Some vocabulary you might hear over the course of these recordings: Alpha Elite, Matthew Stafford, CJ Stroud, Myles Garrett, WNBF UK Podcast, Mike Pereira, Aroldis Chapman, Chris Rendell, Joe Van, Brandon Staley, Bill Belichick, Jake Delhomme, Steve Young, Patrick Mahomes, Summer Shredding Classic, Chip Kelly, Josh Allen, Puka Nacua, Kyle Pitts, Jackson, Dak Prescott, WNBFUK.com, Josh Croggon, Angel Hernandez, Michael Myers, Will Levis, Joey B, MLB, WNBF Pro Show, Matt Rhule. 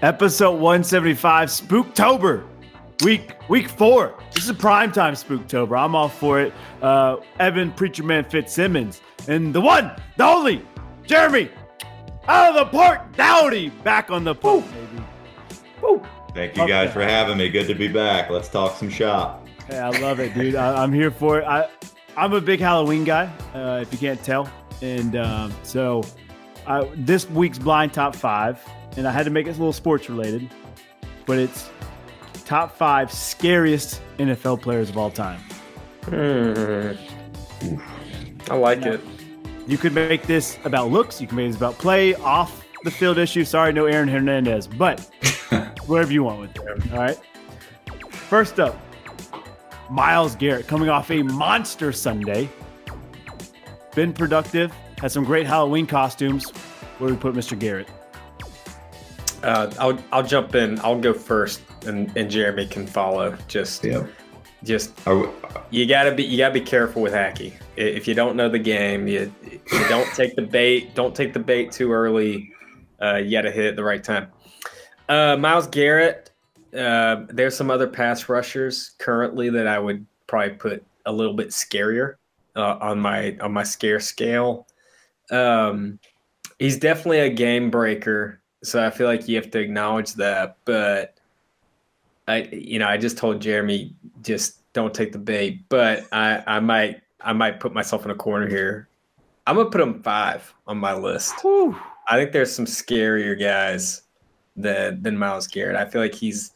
Episode 175, Spooktober, week four. This is a primetime Spooktober. I'm all for it. Evan Preacher Man Fitzsimmons and the one, the only, Jeremy, out of the park, Dowdy, back on the pump, baby. Woo. Thank you guys for having me. Good to be back. Let's talk some shop. Hey, I love it, dude. I'm here for it. I'm a big Halloween guy, if you can't tell. And so this week's blind top five, and I had to make it a little sports related, but it's top five scariest NFL players of all time. I like it. You could make this about looks. You can make this about play, off the field issues. Sorry, no Aaron Hernandez, but wherever you want with it. All right. First up, Myles Garrett coming off a monster Sunday. Been productive, had some great Halloween costumes. Where do we put Mr. Garrett? I'll jump in. I'll go first, and Jeremy can follow. You gotta be careful with Hackey. If you don't know the game, you don't take the bait. Don't take the bait too early. You gotta hit it at the right time. Myles Garrett. There's some other pass rushers currently that I would probably put a little bit scarier on my scare scale. He's definitely a game breaker. So I feel like you have to acknowledge that, but I just told Jeremy just don't take the bait. But I might put myself in a corner here. I'm gonna put him 5 on my list. Whew. I think there's some scarier guys than Myles Garrett. I feel like he's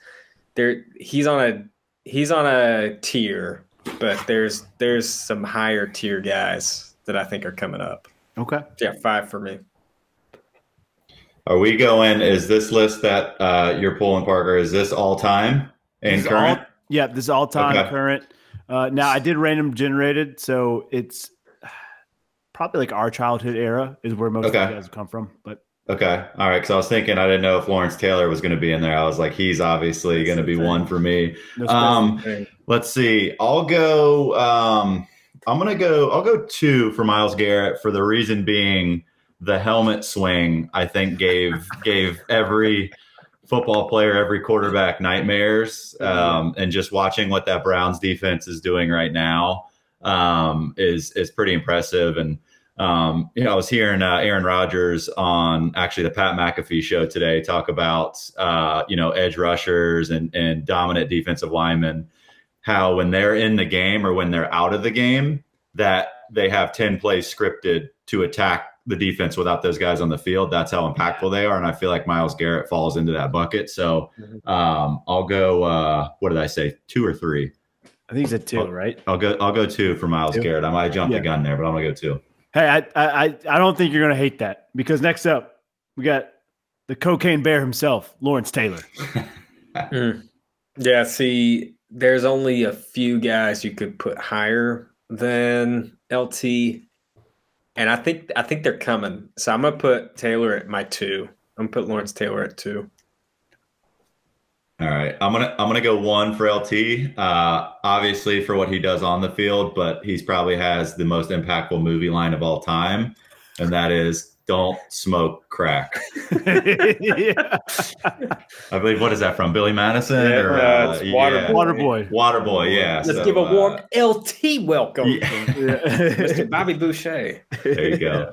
on a tier, but there's some higher tier guys that I think are coming up. Okay, yeah, 5 for me. Are we going? Is this list that you're pulling, Parker? Is this all time and current? This is all time, okay. Current. Now I did random generated, so it's probably like our childhood era is where most of you guys come from. But okay, all right. Because I was thinking, I didn't know if Lawrence Taylor was going to be in there. I was like, he's obviously going to be one for me. Let's see. I'll go. I'll go 2 for Myles Garrett for the reason being. The helmet swing, I think, gave every football player, every quarterback nightmares. And just watching what that Browns defense is doing right now is pretty impressive. And I was hearing Aaron Rodgers on actually the Pat McAfee show today talk about edge rushers and dominant defensive linemen, how when they're in the game or when they're out of the game, that they have 10 plays scripted to attack the defense without those guys on the field. That's how impactful they are. And I feel like Myles Garrett falls into that bucket. So I'll go, what did I say? 2 or 3? I think he's at 2, right? I'll go 2 for Myles Garrett. I might jump the gun there, but I'm going to go 2. Hey, I don't think you're going to hate that, because next up we got the cocaine bear himself, Lawrence Taylor. Yeah. See, there's only a few guys you could put higher than LT. And I think they're coming. So I'm going to put Taylor at my 2. I'm going to put Lawrence Taylor at 2. All right. I'm going to go 1 for LT, obviously for what he does on the field, but he's probably has the most impactful movie line of all time. And that is, don't smoke crack. I believe, what is that from? Billy Madison? Yeah, or, Waterboy. Waterboy, yeah. Let's give a warm LT welcome to Mr. Bobby Boucher. There you go.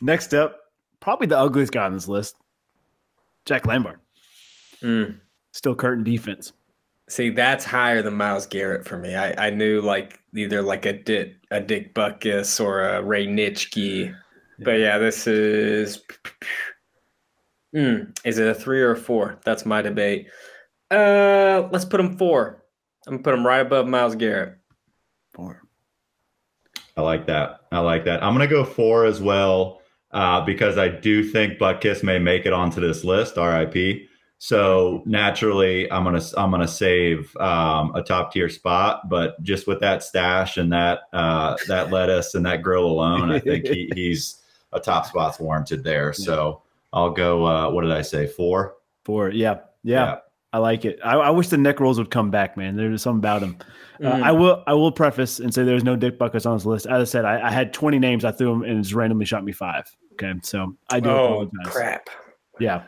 Next up, probably the ugliest guy on this list, Jack Lambert. Still curtain defense. See, that's higher than Myles Garrett for me. I knew like either like a Dick Butkus or a Ray Nitschke. But yeah, this is it a 3 or a 4? That's my debate. Let's put him 4. I'm gonna put him right above Myles Garrett. 4. I like that. I'm gonna go 4 as well, because I do think Butkus may make it onto this list. RIP. So naturally, I'm gonna save a top tier spot, but just with that stash and that lettuce and that grill alone, I think he's. A top spot's warranted there. So I'll go, what did I say, 4? 4, yeah. I like it. I wish the neck rolls would come back, man. There's something about them. I will preface and say there's no Dick Butkus on this list. As I said, I had 20 names. I threw them and just randomly shot me 5. Okay, so I do it all the time. Crap. Yeah.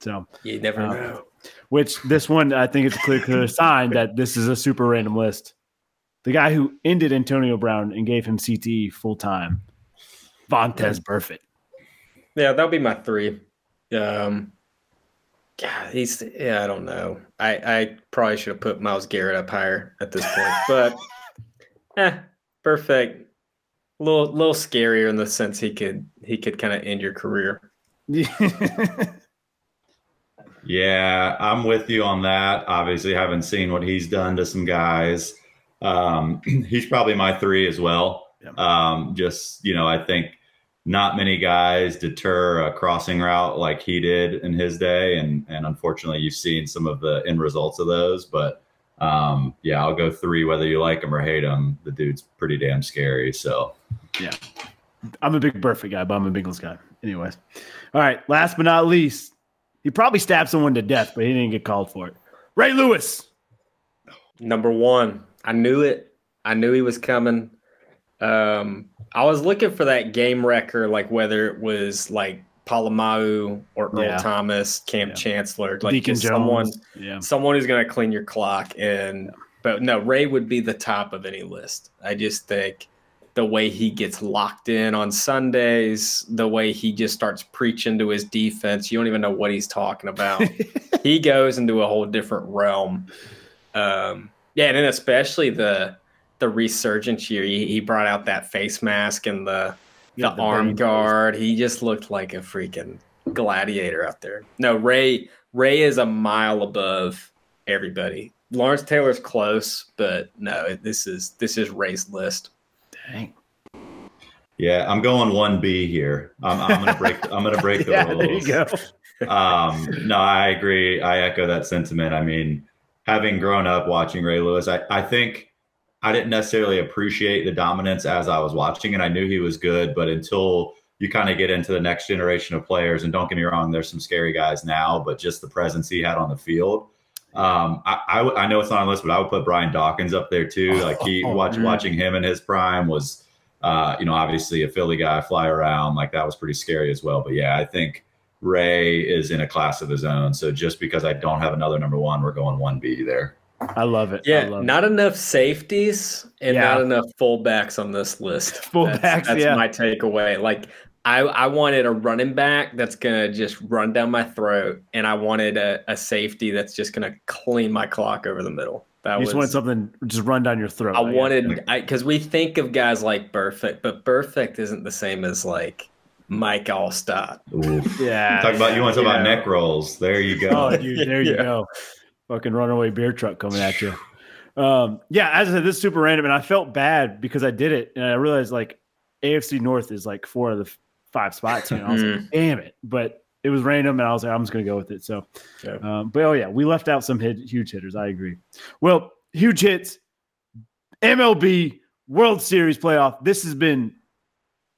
So you never know. Which this one, I think it's a clear sign that this is a super random list. The guy who ended Antonio Brown and gave him CTE full time, Vontaze Burfict. Yeah, that'll be my three. God, he's I don't know. I probably should have put Myles Garrett up higher at this point, but Burfict. A little scarier in the sense he could kind of end your career. Yeah, I'm with you on that. Obviously, haven't seen what he's done to some guys. He's probably my three as well. Yeah. Just, you know, I think not many guys deter a crossing route like he did in his day. And unfortunately, you've seen some of the end results of those. But, yeah, I'll go three, whether you like him or hate him. The dude's pretty damn scary. So, yeah, I'm a big Burfict guy, but I'm a Bengals guy. Anyways. All right. Last but not least. He probably stabbed someone to death, but he didn't get called for it. Ray Lewis. Number one. I knew it. I knew he was coming. I was looking for that game wrecker, like whether it was like Palomau or Earl Thomas, Cam Chancellor, like Deacon Jones. Someone who's going to clean your clock. But no, Ray would be the top of any list. I just think the way he gets locked in on Sundays, the way he just starts preaching to his defense. You don't even know what he's talking about. He goes into a whole different realm. And then especially the resurgence year, he brought out that face mask and the arm guard. He just looked like a freaking gladiator out there. No, Ray is a mile above everybody. Lawrence Taylor's close, but no, this is Ray's list. Dang. Yeah, I'm going 1B here. I'm gonna break. I'm gonna break the rules. There you go. No, I agree. I echo that sentiment. I mean, having grown up watching Ray Lewis, I think I didn't necessarily appreciate the dominance as I was watching, and I knew he was good. But until you kind of get into the next generation of players, and don't get me wrong, there's some scary guys now, but just the presence he had on the field. I know it's not on the list, but I would put Brian Dawkins up there too. Like watching him in his prime was, you know, obviously a Philly guy fly around, like that was pretty scary as well. But yeah, I think Ray is in a class of his own. So just because I don't have another number one, we're going 1B there. I love it. Yeah, enough safeties and not enough fullbacks on this list. Fullbacks, that's my takeaway. Like I wanted a running back that's going to just run down my throat, and I wanted a safety that's just going to clean my clock over the middle. You just wanted something just run down your throat. Because we think of guys like Burfict, but Burfict isn't the same as like Mike Allstott. Yeah. You want to talk about neck rolls. There you go. Oh, dude, there you go. Fucking runaway beer truck coming at you. As I said, this is super random, and I felt bad because I did it, and I realized like AFC North is like four of the – five spots, and I was like, damn it. But it was random, and I was like, I'm just going to go with it. So, we left out some huge hitters. I agree. Well, huge hits, MLB, World Series playoff. This has been,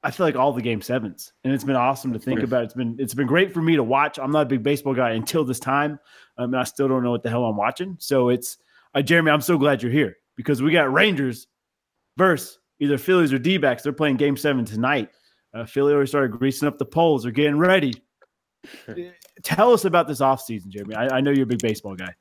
I feel like, all the game sevens, and it's been awesome to think about. It's been great for me to watch. I'm not a big baseball guy until this time, and I still don't know what the hell I'm watching. So it's, Jeremy, I'm so glad you're here because we got Rangers versus either Phillies or D-backs. They're playing game seven tonight. Philly already started greasing up the polls. They're getting ready. Tell us about this offseason, Jeremy. I know you're a big baseball guy.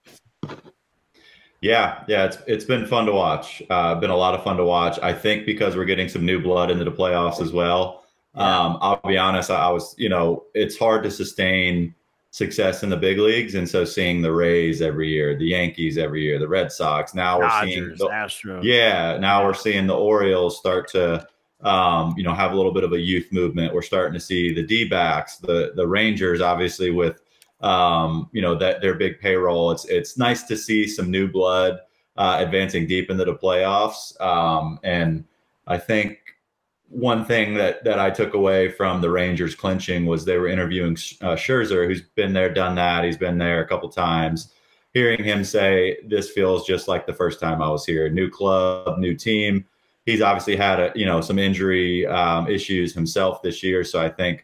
Yeah, it's been fun to watch. Been a lot of fun to watch. I think because we're getting some new blood into the playoffs as well. I'll be honest. I was, you know, it's hard to sustain success in the big leagues, and so seeing the Rays every year, the Yankees every year, the Red Sox. Now we're seeing the Astros. Yeah, now we're seeing the Orioles start to. You know, have a little bit of a youth movement. We're starting to see the D-backs, the Rangers, obviously with, you know, that their big payroll. It's nice to see some new blood advancing deep into the playoffs. And I think one thing that I took away from the Rangers clinching was they were interviewing Scherzer, who's been there, done that. He's been there a couple times. Hearing him say, this feels just like the first time I was here. New club, new team. He's obviously had some injury issues himself this year, so I think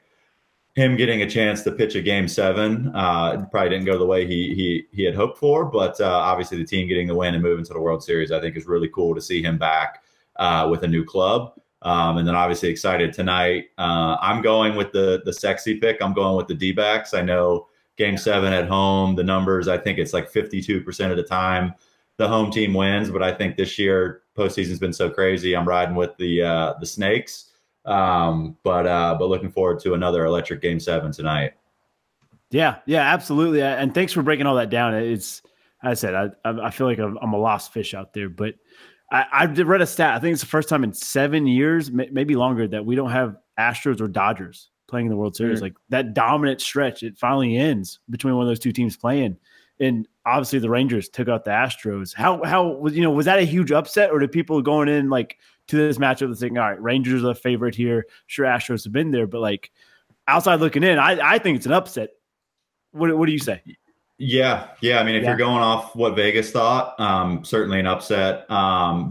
him getting a chance to pitch a game seven probably didn't go the way he had hoped for. But obviously, the team getting the win and moving to the World Series, I think, is really cool to see him back with a new club. And then obviously excited tonight. I'm going with the sexy pick. I'm going with the D-backs. I know Game 7 at home, the numbers, I think it's like 52% of the time the home team wins. But I think this year postseason's been so crazy, I'm riding with the Snakes. But looking forward to another electric Game 7 tonight. Yeah, absolutely. And thanks for breaking all that down. It's, as I said, I feel like I'm a lost fish out there, but I read a stat. I think it's the first time in 7 years, maybe longer, that we don't have Astros or Dodgers playing in the World Series. Sure. Like that dominant stretch, it finally ends between one of those two teams playing. And obviously the Rangers took out the Astros. How was, was that a huge upset, or did people going in like to this matchup thinking, all right, Rangers are the favorite here. Sure, Astros have been there, but like outside looking in, I think it's an upset. What do you say? Yeah. I mean, if you're going off what Vegas thought, certainly an upset.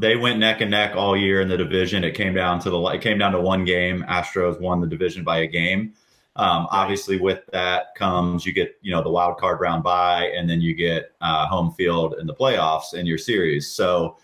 They went neck and neck all year in the division. It came down to one game. Astros won the division by a game. Obviously, with that comes you get the wild card round bye, and then you get home field in the playoffs in your series. So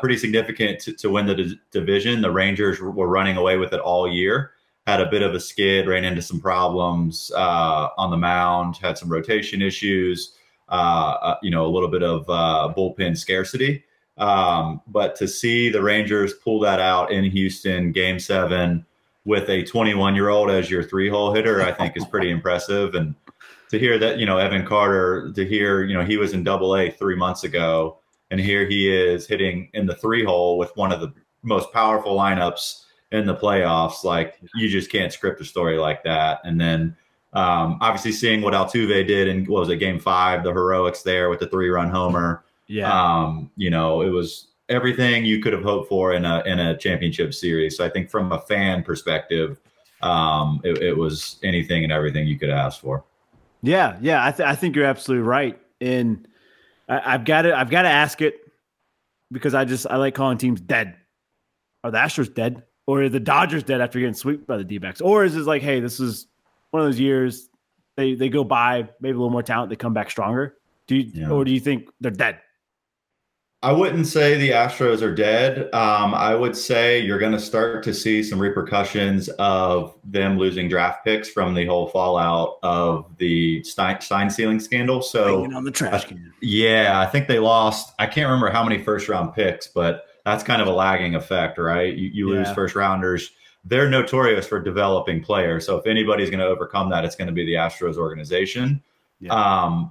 pretty significant to win the division. The Rangers were running away with it all year. Had a bit of a skid, ran into some problems on the mound, had some rotation issues, a little bit of bullpen scarcity. But to see the Rangers pull that out in Houston, Game 7, with a 21-year-old as your 3-hole hitter, I think is pretty impressive. And to hear that, Evan Carter, he was in Double-A 3 months ago, and here he is hitting in the 3-hole with one of the most powerful lineups in the playoffs. Like, you just can't script a story like that. And then obviously seeing what Altuve did in Game 5, the heroics there with the 3-run homer. Yeah. It was everything you could have hoped for in a championship series. So I think from a fan perspective, it was anything and everything you could ask for. Yeah. I think you're absolutely right. And I've got to ask it, because I like calling teams dead. Are the Astros dead? Or are the Dodgers dead after getting swept by the D-backs? Or is it like, hey, this is one of those years they go by, maybe a little more talent, they come back stronger? Or do you think they're dead? I wouldn't say the Astros are dead. I would say you're going to start to see some repercussions of them losing draft picks from the whole fallout of the Stein ceiling scandal. So hanging on the trash can. Yeah, I think they lost. I can't remember how many first-round picks, but that's kind of a lagging effect, right? You lose first rounders. They're notorious for developing players. So if anybody's going to overcome that, it's going to be the Astros organization. Yeah.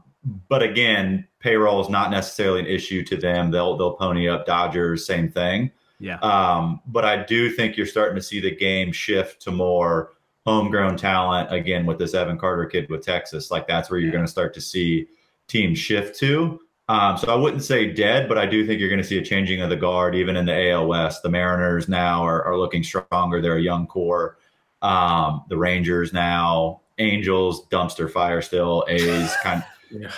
But again, payroll is not necessarily an issue to them. They'll pony up. Dodgers, same thing. Yeah. But I do think you're starting to see the game shift to more homegrown talent. Again, with this Evan Carter kid with Texas, like that's where you're going to start to see teams shift to. So I wouldn't say dead, but I do think you're going to see a changing of the guard, even in the AL West. The Mariners now are looking stronger. They're a young core. The Rangers now, Angels, dumpster fire still. A's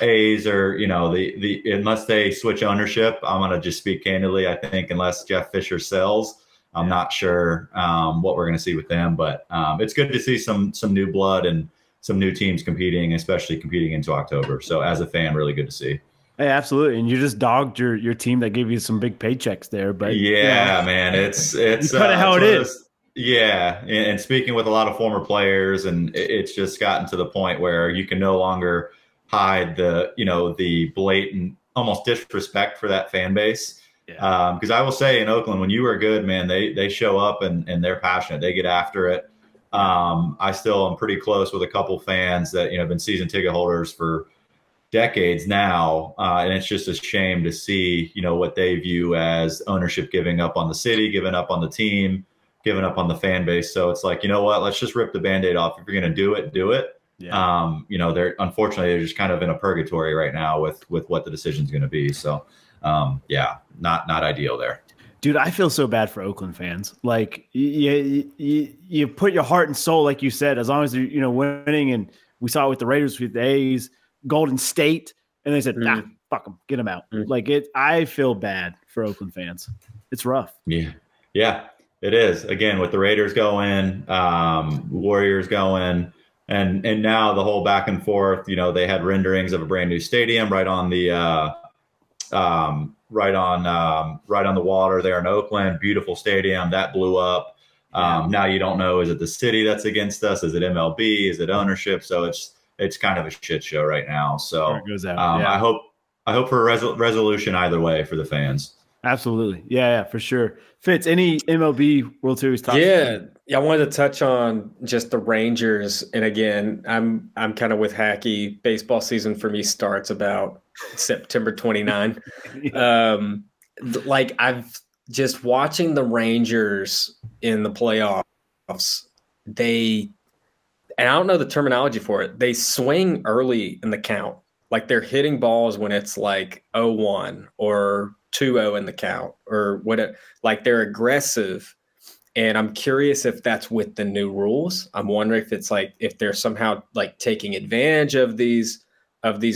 A's are, the unless they switch ownership, I'm going to just speak candidly. I think unless Jeff Fisher sells, I'm not sure what we're going to see with them. But it's good to see some new blood and some new teams competing, especially competing into October. So as a fan, really good to see. Hey, absolutely, and you just dogged your team that gave you some big paychecks there, but man, it's kind of how it is. Yeah, and speaking with a lot of former players, and it's just gotten to the point where you can no longer hide the the blatant almost disrespect for that fan base. Because I will say in Oakland, when you are good, man, they show up and they're passionate. They get after it. I still am pretty close with a couple fans that have been season ticket holders for decades now, and it's just a shame to see what they view as ownership giving up on the city, giving up on the team, giving up on the fan base. So it's like, what, let's just rip the Band-Aid off. If you're gonna do it. They're just kind of in a purgatory right now with what the decision's gonna be. So not ideal there. Dude, I feel so bad for Oakland fans. Like you put your heart and soul, like you said, as long as they're winning, and we saw it with the Raiders, with the A's, Golden State, and they said, nah, fuck them, get them out. Like it, I feel bad for Oakland fans. It's rough. Yeah, it is. Again, with the Raiders going, Warriors going, and now the whole back and forth. They had renderings of a brand new stadium right on the right on the water there in Oakland. Beautiful stadium that blew up. Now you don't know, is it the city that's against us? Is it MLB? Is it ownership? So it's it's kind of a shit show right now. So it goes out, yeah. I hope for a resolution either way for the fans. Absolutely. Yeah, for sure. Fitz, any MLB World Series talk? Yeah, I wanted to touch on just the Rangers. And again, I'm kind of with Hackey. Baseball season for me starts about September 29. Yeah. Like, I've just watching the Rangers in the playoffs, and I don't know the terminology for it, they swing early in the count. Like, they're hitting balls when it's like 0-1 or 2-0 in the count or whatever. Like, they're aggressive. And I'm curious if that's with the new rules. I'm wondering if it's like, if they're somehow like taking advantage of these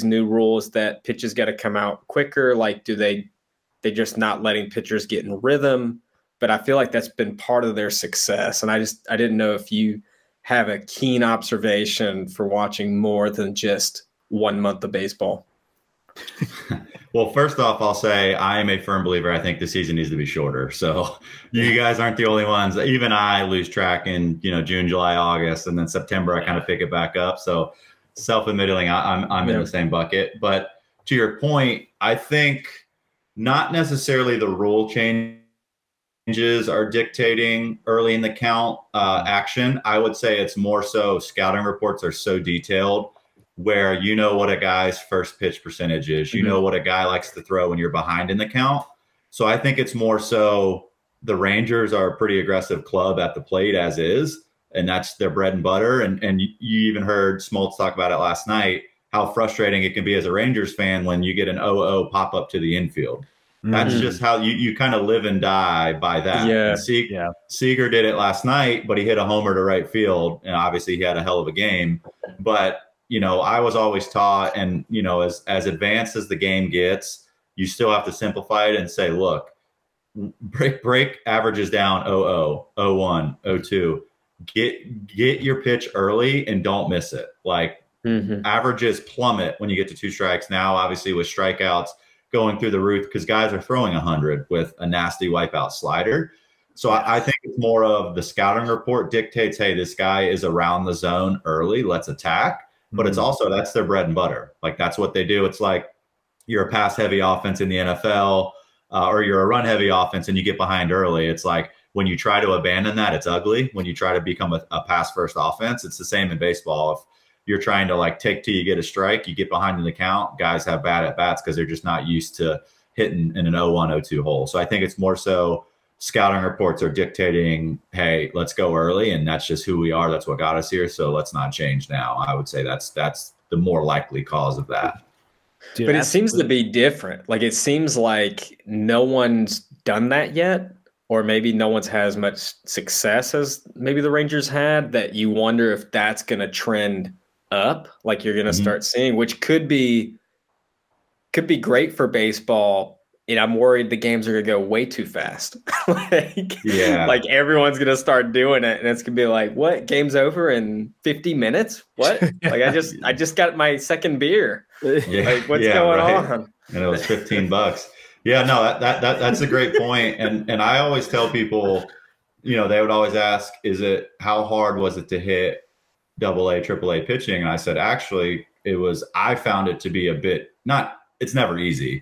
new rules that pitches got to come out quicker. Like, do they're just not letting pitchers get in rhythm? But I feel like that's been part of their success. And I didn't know if you have a keen observation for watching more than just 1 month of baseball. Well, first off, I'll say I am a firm believer. I think the season needs to be shorter. So you guys aren't the only ones. Even I lose track in, June, July, August, and then September, I kind of pick it back up. So self-admitting, I'm in the same bucket. But to your point, I think not necessarily the rule changes are dictating early in the count action. I would say it's more so scouting reports are so detailed where you know what a guy's first pitch percentage is. You know what a guy likes to throw when you're behind in the count. So I think it's more so the Rangers are a pretty aggressive club at the plate as is, and that's their bread and butter. And you even heard Smoltz talk about it last night, how frustrating it can be as a Rangers fan when you get an 0-0 pop-up to the infield. That's just how you kind of live and die by that. Yeah. Seager did it last night, but he hit a homer to right field, and obviously he had a hell of a game. But I was always taught, and, as advanced as the game gets, you still have to simplify it and say, look, break averages down 0-0, 0-1, 0-2. Get your pitch early and don't miss it. Like, averages plummet when you get to two strikes. Now, obviously, with strikeouts going through the roof because guys are throwing 100 with a nasty wipeout slider. So I think it's more of the scouting report dictates, hey, this guy is around the zone early. Let's attack. But it's also, that's their bread and butter. Like, that's what they do. It's like you're a pass-heavy offense in the NFL or you're a run-heavy offense and you get behind early. It's like when you try to abandon that, it's ugly. When you try to become a pass-first offense, it's the same in baseball. If you're trying to, like, take till you get a strike, you get behind in the count, guys have bad at-bats because they're just not used to hitting in an 0-1, 0-2 hole. So I think it's more so scouting reports are dictating, hey, let's go early, and that's just who we are. That's what got us here, so let's not change now. I would say that's the more likely cause of that. Dude, but it seems to be different. Like, it seems like no one's done that yet, or maybe no one's had as much success as maybe the Rangers had, that you wonder if that's going to trend up, like you're going to start seeing, which could be great for baseball. And I'm worried the games are going to go way too fast. Like everyone's going to start doing it. And it's going to be like, what? Game's over in 50 minutes? What? Like, I just got my second beer. Yeah. Like, what's going on? And it was $15. Yeah, no, that's a great point. And I always tell people, they would always ask, how hard was it to hit AA, AAA pitching? And I said, actually, I found it to be a bit, it's never easy.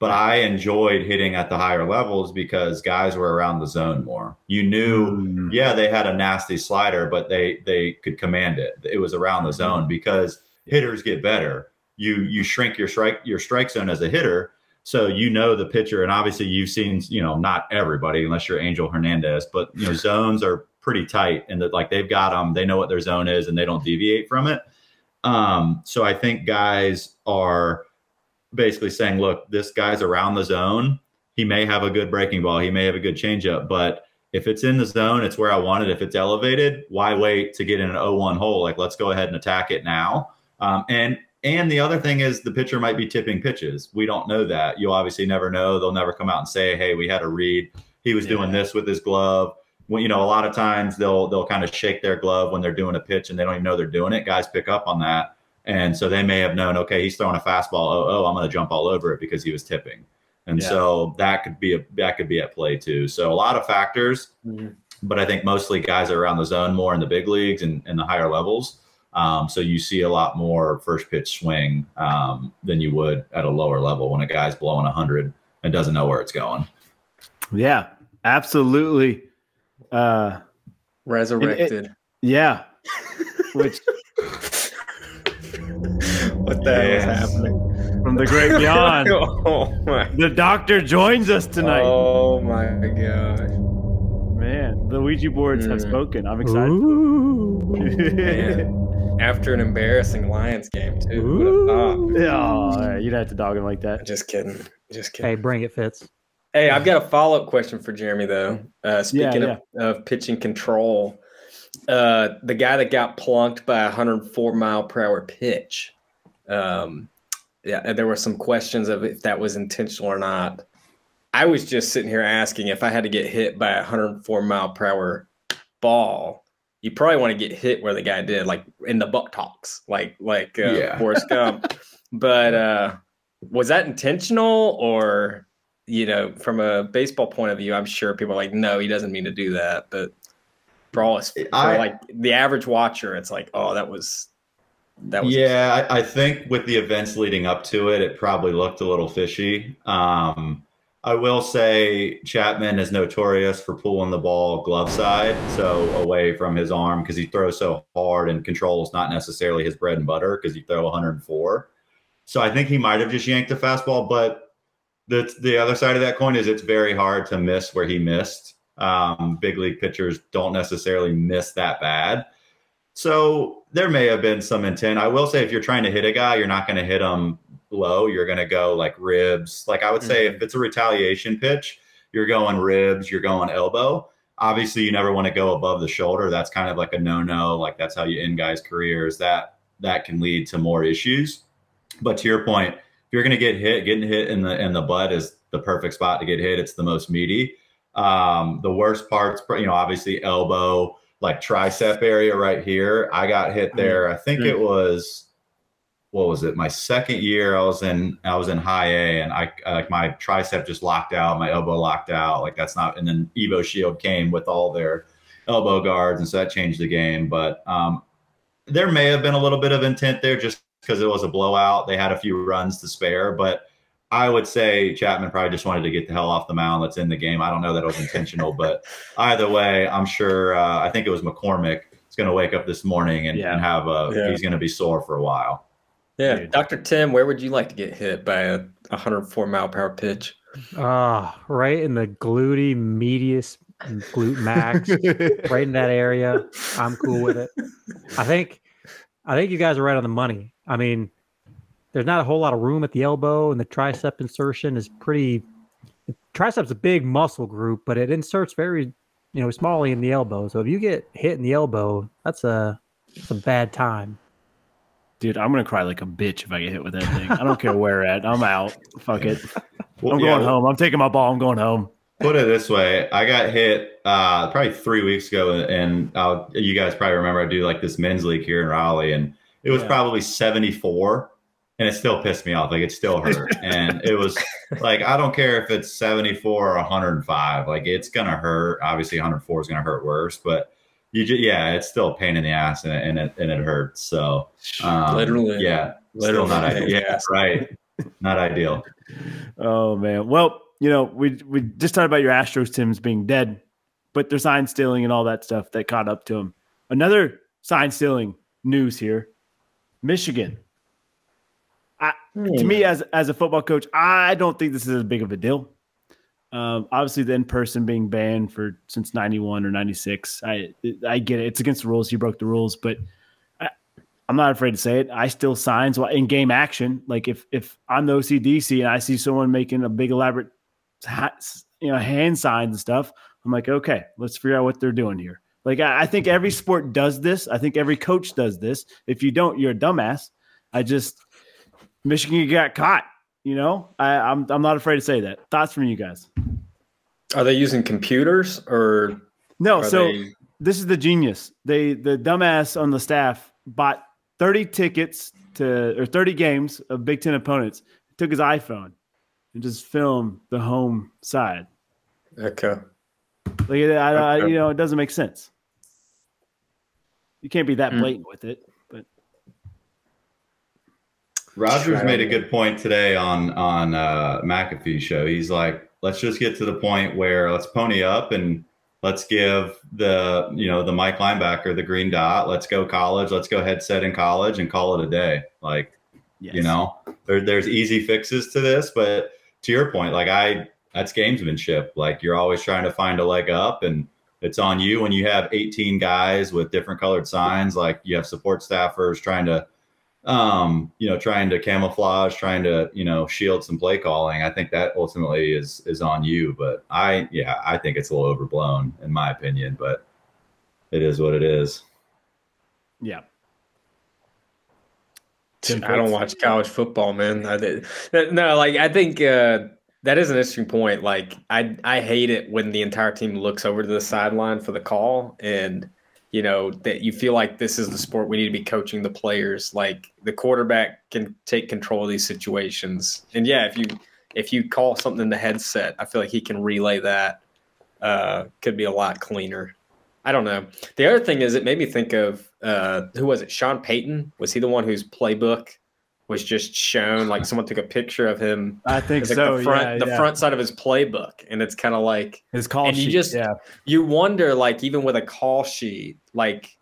But I enjoyed hitting at the higher levels because guys were around the zone more. You knew, they had a nasty slider, but they could command it. It was around the zone because hitters get better. You shrink your strike zone as a hitter, so the pitcher. And obviously, you've seen, not everybody unless you're Angel Hernandez, but zones are pretty tight, and that, like, they've got them. They know what their zone is, and they don't deviate from it. So I think guys are basically saying, look, this guy's around the zone. He may have a good breaking ball. He may have a good changeup. But if it's in the zone, it's where I want it. If it's elevated, why wait to get in an 0-1 hole? Like, let's go ahead and attack it now. And the other thing is the pitcher might be tipping pitches. We don't know that. You obviously never know. They'll never come out and say, hey, we had a read. He was doing this with his glove. When, a lot of times they'll kind of shake their glove when they're doing a pitch and they don't even know they're doing it. Guys pick up on that. And so they may have known, okay, he's throwing a fastball. I'm going to jump all over it because he was tipping. And so that could be at play too. So a lot of factors, but I think mostly guys are around the zone more in the big leagues and the higher levels. So you see a lot more first pitch swing than you would at a lower level when a guy's blowing 100 and doesn't know where it's going. Yeah, absolutely. Resurrected. Yeah. Which what the hell is happening? From the great beyond. Oh my. The doctor joins us tonight. Oh my gosh. Man, the Ouija boards have spoken. I'm excited. Man. After an embarrassing Lions game, too. Who would have thought? Oh, you'd have to dog him like that. Just kidding. Hey, bring it, Fitz. Hey, I've got a follow-up question for Jeremy, though. Speaking of pitching control, the guy that got plunked by a 104-mile-per-hour pitch, there were some questions of if that was intentional or not. I was just sitting here asking if I had to get hit by a 104-mile-per-hour ball, you probably want to get hit where the guy did, like in the Bucktalks, like Forrest Gump. But was that intentional or... You know, from a baseball point of view, I'm sure people are like, no, he doesn't mean to do that. But for all us, like the average watcher, it's like, oh, that was. Yeah, I think with the events leading up to it, it probably looked a little fishy. I will say Chapman is notorious for pulling the ball glove side, so away from his arm because he throws so hard, and control is not necessarily his bread and butter because you throw 104. So I think he might have just yanked the fastball, but. The other side of that coin is it's very hard to miss where he missed. Big league pitchers don't necessarily miss that bad. So there may have been some intent. I will say if you're trying to hit a guy, you're not going to hit him low. You're going to go like ribs. Like I would say if it's a retaliation pitch, you're going ribs, you're going elbow. Obviously, you never want to go above the shoulder. That's kind of like a no-no. Like that's how you end guys' careers. That can lead to more issues. But to your point, if you're going to get hit, getting hit in the butt is the perfect spot to get hit. It's the most meaty. The worst parts, you know, obviously elbow, like tricep area right here. I got hit there. I think it was, what was it? My second year I was in high A, and I like my tricep just locked out, my elbow locked out. Like that's not. And then Evo Shield came with all their elbow guards, and so that changed the game. But there may have been a little bit of intent there, just because it was a blowout. They had a few runs to spare, but I would say Chapman probably just wanted to get the hell off the mound. Let's end the game. I don't know that it was intentional, but either way, I'm sure I think it was McCormick. He's going to wake up this morning and have he's going to be sore for a while. Yeah. Dude. Dr. Tim, where would you like to get hit by a 104-mile-per-hour pitch? Right in the glutey medius, glute max, right in that area. I'm cool with it. I think you guys are right on the money. I mean, there's not a whole lot of room at the elbow, and the tricep insertion is pretty – tricep's a big muscle group, but it inserts very, you know, smallly in the elbow. So if you get hit in the elbow, that's a bad time. Dude, I'm going to cry like a bitch if I get hit with that thing. I don't care where at. I'm out. Fuck it. I'm going home. I'm taking my ball. I'm going home. Put it this way. I got hit probably 3 weeks ago, and you guys probably remember I do like this men's league here in Raleigh, and it was probably 74, and it still pissed me off. Like, it still hurt. And it was like, I don't care if it's 74 or 105. Like, it's going to hurt. Obviously, 104 is going to hurt worse. But, it's still a pain in the ass, and it hurts. So, literally. Yeah. Literally. Still not ideal. Yeah, right. Not ideal. Oh, man. Well, you know, we just talked about your Astros, Tim's being dead. But their sign stealing and all that stuff that caught up to him. Another sign stealing news here. Michigan. To me, as a football coach, I don't think this is as big of a deal. Obviously, the in-person being banned since 91 or 96, I get it. It's against the rules. You broke the rules, but I'm not afraid to say it. I still sign in game action. Like if I'm the OCDC and I see someone making a big elaborate, hand signs and stuff, I'm like, okay, let's figure out what they're doing here. Like, I think every sport does this. I think every coach does this. If you don't, you're a dumbass. Michigan got caught, you know? I'm not afraid to say that. Thoughts from you guys? Are they using computers or? No, so this is the genius. The dumbass on the staff bought 30 tickets to, or 30 games of Big Ten opponents, took his iPhone and just filmed the home side. Okay. Like, it doesn't make sense. You can't be that blatant with it, but Rodgers made a good point today on McAfee's show. He's like, let's just get to the point where let's pony up and let's give the Mike linebacker the green dot. Let's go college. Let's go headset in college and call it a day. Like, yes. There's easy fixes to this, but to your point, that's gamesmanship. Like, you're always trying to find a leg up, and it's on you when you have 18 guys with different colored signs. Like, you have support staffers trying to camouflage, trying to shield some play calling. I think that ultimately is on you, but I think it's a little overblown in my opinion, but it is what it is. Yeah. I don't watch college football, man. I think that is an interesting point. Like, I hate it when the entire team looks over to the sideline for the call, and that you feel like this is the sport we need to be coaching the players. Like, the quarterback can take control of these situations. And yeah, if you call something in the headset, I feel like he can relay that. Could be a lot cleaner. I don't know. The other thing is, it made me think of who was it? Sean Payton? Was he the one whose playbook was just shown? Like, someone took a picture of him. I think so. Like the front side of his playbook, and it's kind of like his call sheet. You wonder, like, even with a call sheet, like,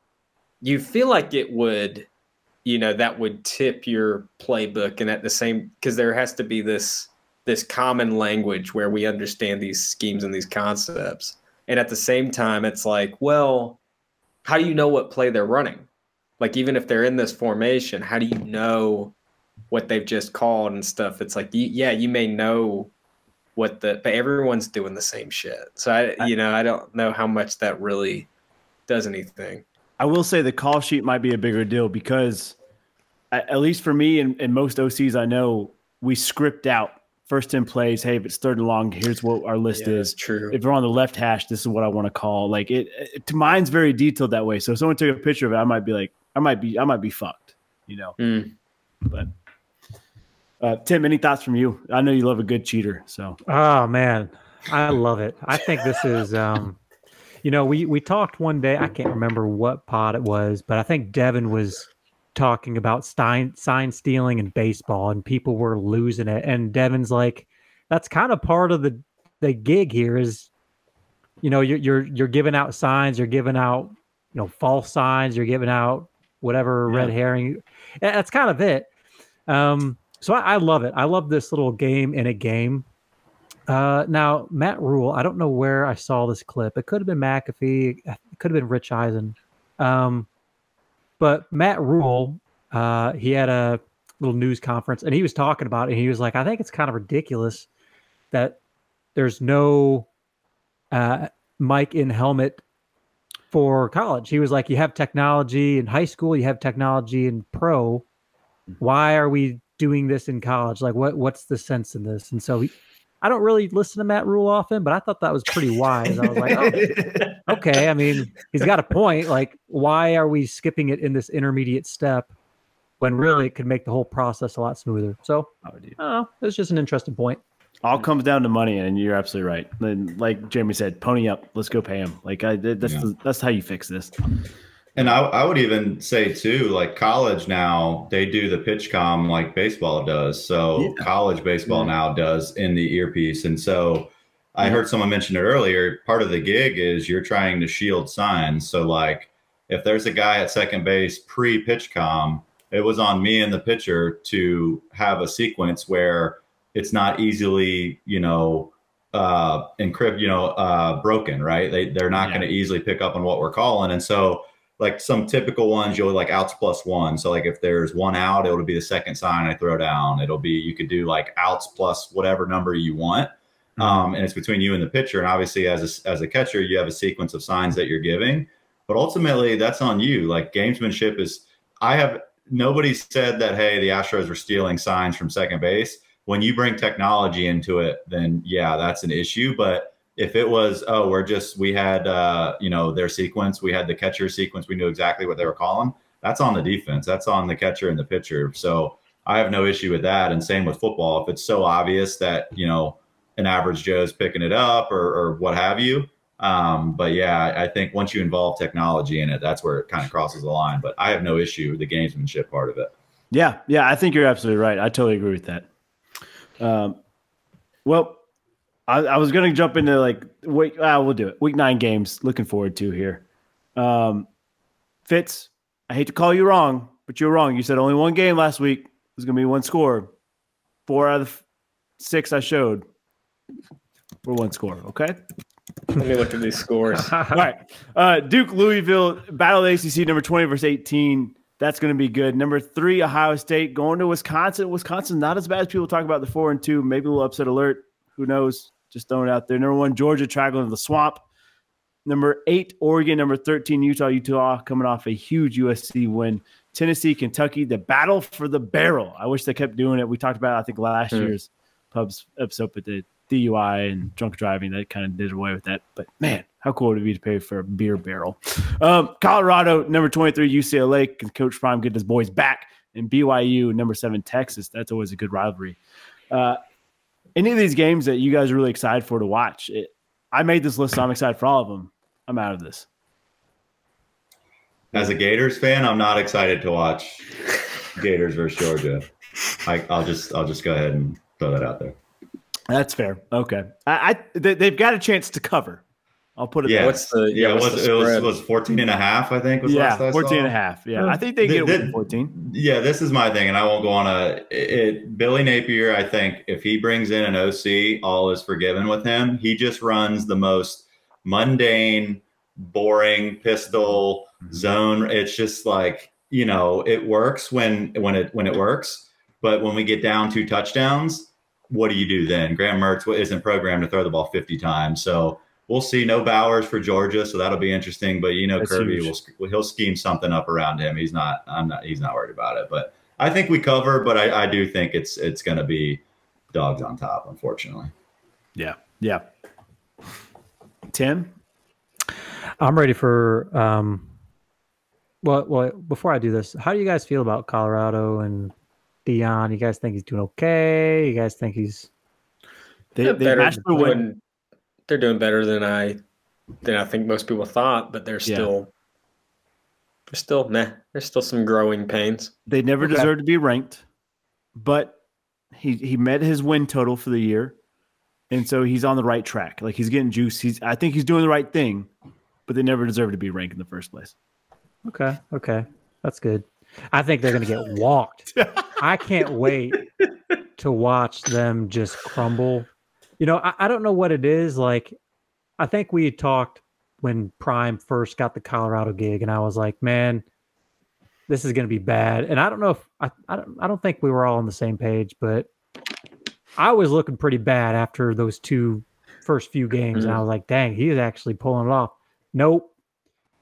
you feel like it would, that would tip your playbook, and at the same, because there has to be this common language where we understand these schemes and these concepts. And at the same time, it's like, well, how do you know what play they're running? Like, even if they're in this formation, how do you know what they've just called and stuff? It's like, you may know but everyone's doing the same shit. So, I don't know how much that really does anything. I will say the call sheet might be a bigger deal because, at least for me and most OCs I know, we script out. First 10 plays, hey, if it's third and long, here's what our list is. True. If we're on the left hash, this is what I want to call. Like, it mine's very detailed that way. So if someone took a picture of it, I might be like, I might be fucked, But Tim, any thoughts from you? I know you love a good cheater. So. Oh man, I love it. I think this is, we talked one day. I can't remember what pod it was, but I think Devin was talking about sign stealing in baseball, and people were losing it. And Devin's like, that's kind of part of the gig here is, you're giving out signs, you're giving out, false signs, you're giving out whatever red herring. That's kind of it. So I love it. I love this little game in a game. Now, Matt Rhule, I don't know where I saw this clip. It could have been McAfee. It could have been Rich Eisen. But Matt Rhule, he had a little news conference, and he was talking about it, and he was like, I think it's kind of ridiculous that there's no mic in helmet for college. He was like, you have technology in high school, you have technology in pro. Why are we doing this in college? Like, what's the sense in this? And so I don't really listen to Matt Rhule often, but I thought that was pretty wise. I was like, oh, okay. I mean, he's got a point. Like, why are we skipping it in this intermediate step when really it could make the whole process a lot smoother? So, it was just an interesting point. All comes down to money, and you're absolutely right. Then, like Jeremy said, pony up. Let's go pay him. Like, that's how you fix this. And I would even say too, like, college now, they do the pitch comm like baseball does. So college baseball now does in the earpiece. And so I heard someone mention it earlier. Part of the gig is you're trying to shield signs. So, like, if there's a guy at second base pre-pitch comm, it was on me and the pitcher to have a sequence where it's not easily, broken, right? They're not going to easily pick up on what we're calling. And so, like, some typical ones, you'll like outs plus one. So, like, if there's one out, it'll be the second sign I throw down. It'll be, you could do like outs plus whatever number you want. And it's between you and the pitcher. And obviously as a catcher, you have a sequence of signs that you're giving, but ultimately that's on you. Like, gamesmanship is, nobody said that, hey, the Astros were stealing signs from second base. When you bring technology into it, then that's an issue. But if it was, we had, their sequence, we had the catcher sequence, we knew exactly what they were calling, that's on the defense. That's on the catcher and the pitcher. So I have no issue with that. And same with football. If it's so obvious that, an average Joe's picking it up or what have you. But I think once you involve technology in it, that's where it kind of crosses the line. But I have no issue with the gamesmanship part of it. Yeah, I think you're absolutely right. I totally agree with that. Well, I was going to jump into we'll do it. Week 9 games, looking forward to here. Fitz, I hate to call you wrong, but you're wrong. You said only one game last week was going to be one score. 4 out of 6 I showed were one score, okay? Let me look at these scores. All right. Duke, Louisville, battle of the ACC, number 20 versus 18. That's going to be good. Number 3, Ohio State going to Wisconsin. Wisconsin's not as bad as people talk about, the 4-2. Maybe a little upset alert. Who knows? Just throwing it out there. Number 1, Georgia traveling to the swamp. Number 8, Oregon. Number 13, Utah. Utah coming off a huge USC win. Tennessee, Kentucky, the battle for the barrel. I wish they kept doing it. We talked about it, I think, last year's Pubs episode with the DUI and drunk driving. That kind of did away with that. But, man, how cool would it be to pay for a beer barrel? Colorado, number 23, UCLA. Can Coach Prime get his boys back? And BYU, number 7, Texas. That's always a good rivalry. Any of these games that you guys are really excited for to watch? I made this list, so I'm excited for all of them. I'm out of this. As a Gators fan, I'm not excited to watch Gators versus Georgia. I'll just go ahead and throw that out there. That's fair. Okay, they've got a chance to cover. I'll put it. Yeah, it was 14 and a half. I think was last I saw. 14 and a half. Yeah, I think they get it with 14. Yeah, this is my thing, and I won't go on Billy Napier. I think if he brings in an OC, all is forgiven with him. He just runs the most mundane, boring pistol zone. It's just like, it works when it works, but when we get down 2 touchdowns. What do you do then? Graham Mertz isn't programmed to throw the ball 50 times. So we'll see. No Bowers for Georgia, so that'll be interesting. But that's Kirby he'll scheme something up around him. He's not worried about it. But I think we cover. But I do think it's going to be dogs on top, unfortunately. Yeah. Tim, I'm ready for. Well, before I do this, how do you guys feel about Colorado and Deion? You guys think he's doing okay? You guys think he's they're doing better than I think most people thought, but they're still meh. There's still some growing pains. They never deserved to be ranked, but he met his win total for the year, and so he's on the right track. Like, he's getting juice. I think he's doing the right thing, but they never deserved to be ranked in the first place. Okay, that's good. I think they're going to get walked. I can't wait to watch them just crumble. I don't know what it is. Like, I think we had talked when Prime first got the Colorado gig, and I was like, man, this is going to be bad. And I don't know if I don't think we were all on the same page, but I was looking pretty bad after those 2 first few games. And I was like, dang, he is actually pulling it off. Nope.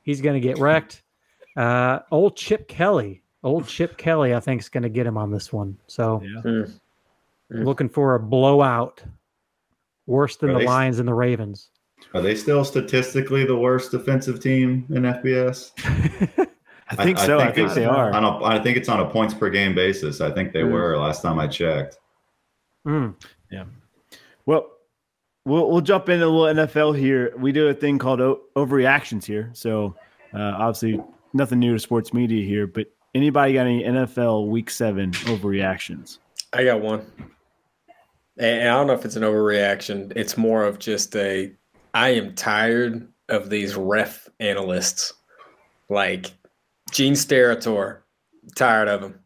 He's going to get wrecked. Old Chip Kelly, I think, is going to get him on this one. So, looking for a blowout, worse than the Lions and the Ravens. Are they still statistically the worst defensive team in FBS? I think so. I think they are. I think it's on a points per game basis. I think they were last time I checked. Yeah. Well, we'll jump into a little NFL here. We do a thing called overreactions here. So, obviously, nothing new to sports media here, but anybody got any NFL Week 7 overreactions? I got one. And I don't know if it's an overreaction. It's more of just I am tired of these ref analysts. Like, Gene Steratore, tired of him.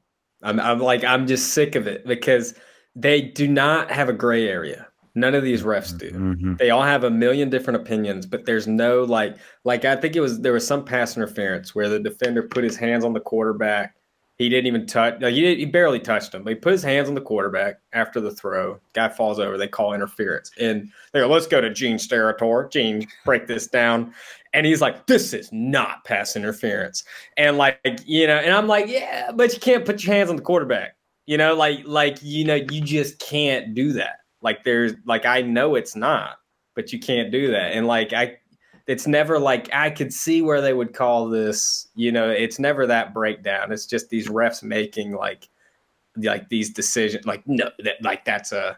I'm just sick of it because they do not have a gray area. None of these refs do. Mm-hmm. They all have a million different opinions, but there's no like I think there was some pass interference where the defender put his hands on the quarterback. He didn't even touch. He barely touched him. But he put his hands on the quarterback after the throw. Guy falls over. They call interference, and they go, "Let's go to Gene Steratore. Gene, break this down." And he's like, "This is not pass interference." And and I'm like, "Yeah, but you can't put your hands on the quarterback." You just can't do that. Like, there's I know it's not, but you can't do that. And it's never I could see where they would call this, it's never that breakdown. It's just these refs making like these decisions, that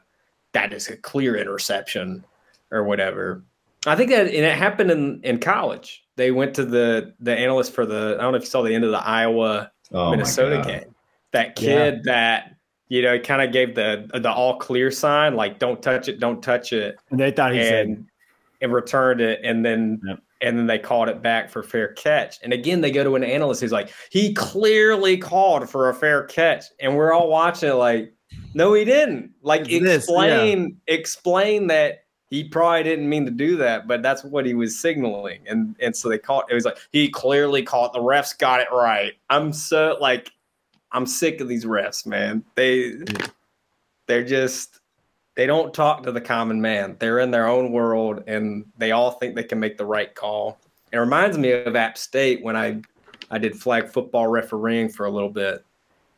is a clear interception or whatever. I think that, and it happened in college. They went to the analyst for I don't know if you saw the end of the Iowa Minnesota game. that kid that, you know, kind of gave the all clear sign, like, don't touch it, don't touch it. And they thought he said and returned it. And then, and then they called it back for fair catch. And again, they go to an analyst who's like, he clearly called for a fair catch. And we're all watching it like, no, he didn't. Like, explain that he probably didn't mean to do that, but that's what he was signaling. And so they caught it. It was like, he clearly caught, the refs got it right. I'm so, like, I'm sick of these refs, man. They're just, they don't talk to the common man. They're in their own world, and they all think they can make the right call. It reminds me of App State when I did flag football refereeing for a little bit,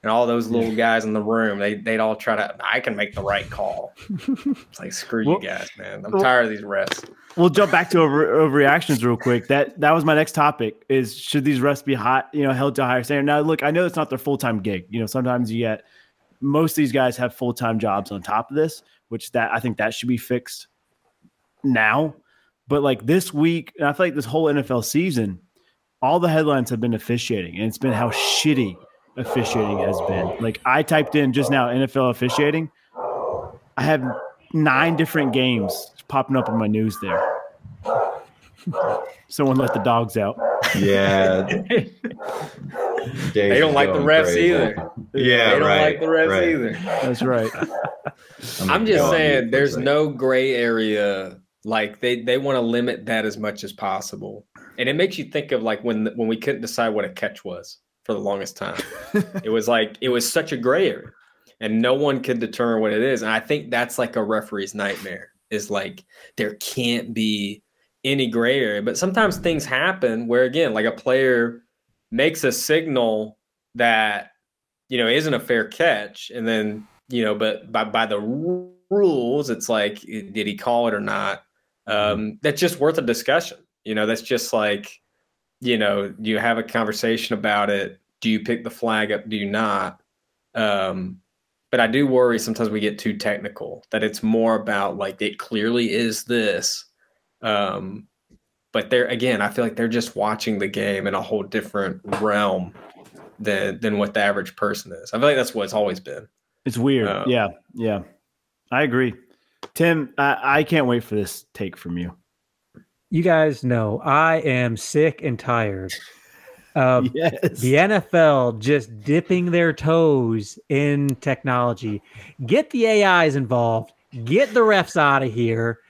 and all those little guys in the room, they'd all try to, I can make the right call. It's like, screw you guys, man. I'm tired of these refs. We'll jump back to overreactions real quick. That was my next topic is, should these refs be held to a higher standard? Now, look, I know it's not their full-time gig. You know, sometimes you get, most of these guys have full-time jobs on top of this, which I think that should be fixed now. But like this week, and I feel like this whole NFL season, all the headlines have been officiating, and it's been how shitty officiating has been. Like, I typed in just now NFL officiating. I have 9 different games popping up in my news there. Someone let the dogs out. Yeah. They don't like the refs either. Yeah, they don't like the refs either. That's right. I'm just saying there's no gray area. Like, they want to limit that as much as possible. And it makes you think of like when we couldn't decide what a catch was for the longest time. it was such a gray area, and no one could determine what it is. And I think that's like a referee's nightmare, is like there can't be any gray area. But sometimes things happen where, again, like a player makes a signal that, you know, isn't a fair catch. And then, you know, but by the rules, it's like, did he call it or not? That's just worth a discussion. You know, that's just like, you know, you have a conversation about it. Do you pick the flag up? Do you not? But I do worry sometimes we get too technical, that it's more about like, it clearly is this. But they're, again, I feel like they're just watching the game in a whole different realm than what the average person is. I feel like that's what it's always been. It's weird. Yeah. I agree. Tim, I can't wait for this take from you. You guys know I am sick and tired of the NFL just dipping their toes in technology. Get the AIs involved. Get the refs out of here.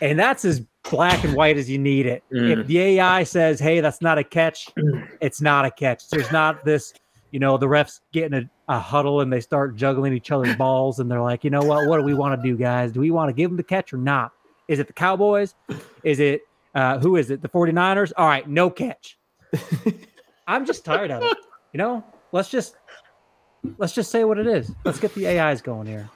And that's as black and white as you need it. If the AI says, hey, that's not a catch, it's not a catch. There's not this, you know, the refs get in a huddle and they start juggling each other's balls. And they're like, you know what? What do we want to do, guys? Do we want to give them the catch or not? Is it the Cowboys? Is it? Who is it? The 49ers? All right, no catch. I'm just tired of it. You know, let's just say what it is. Let's get the AIs going here.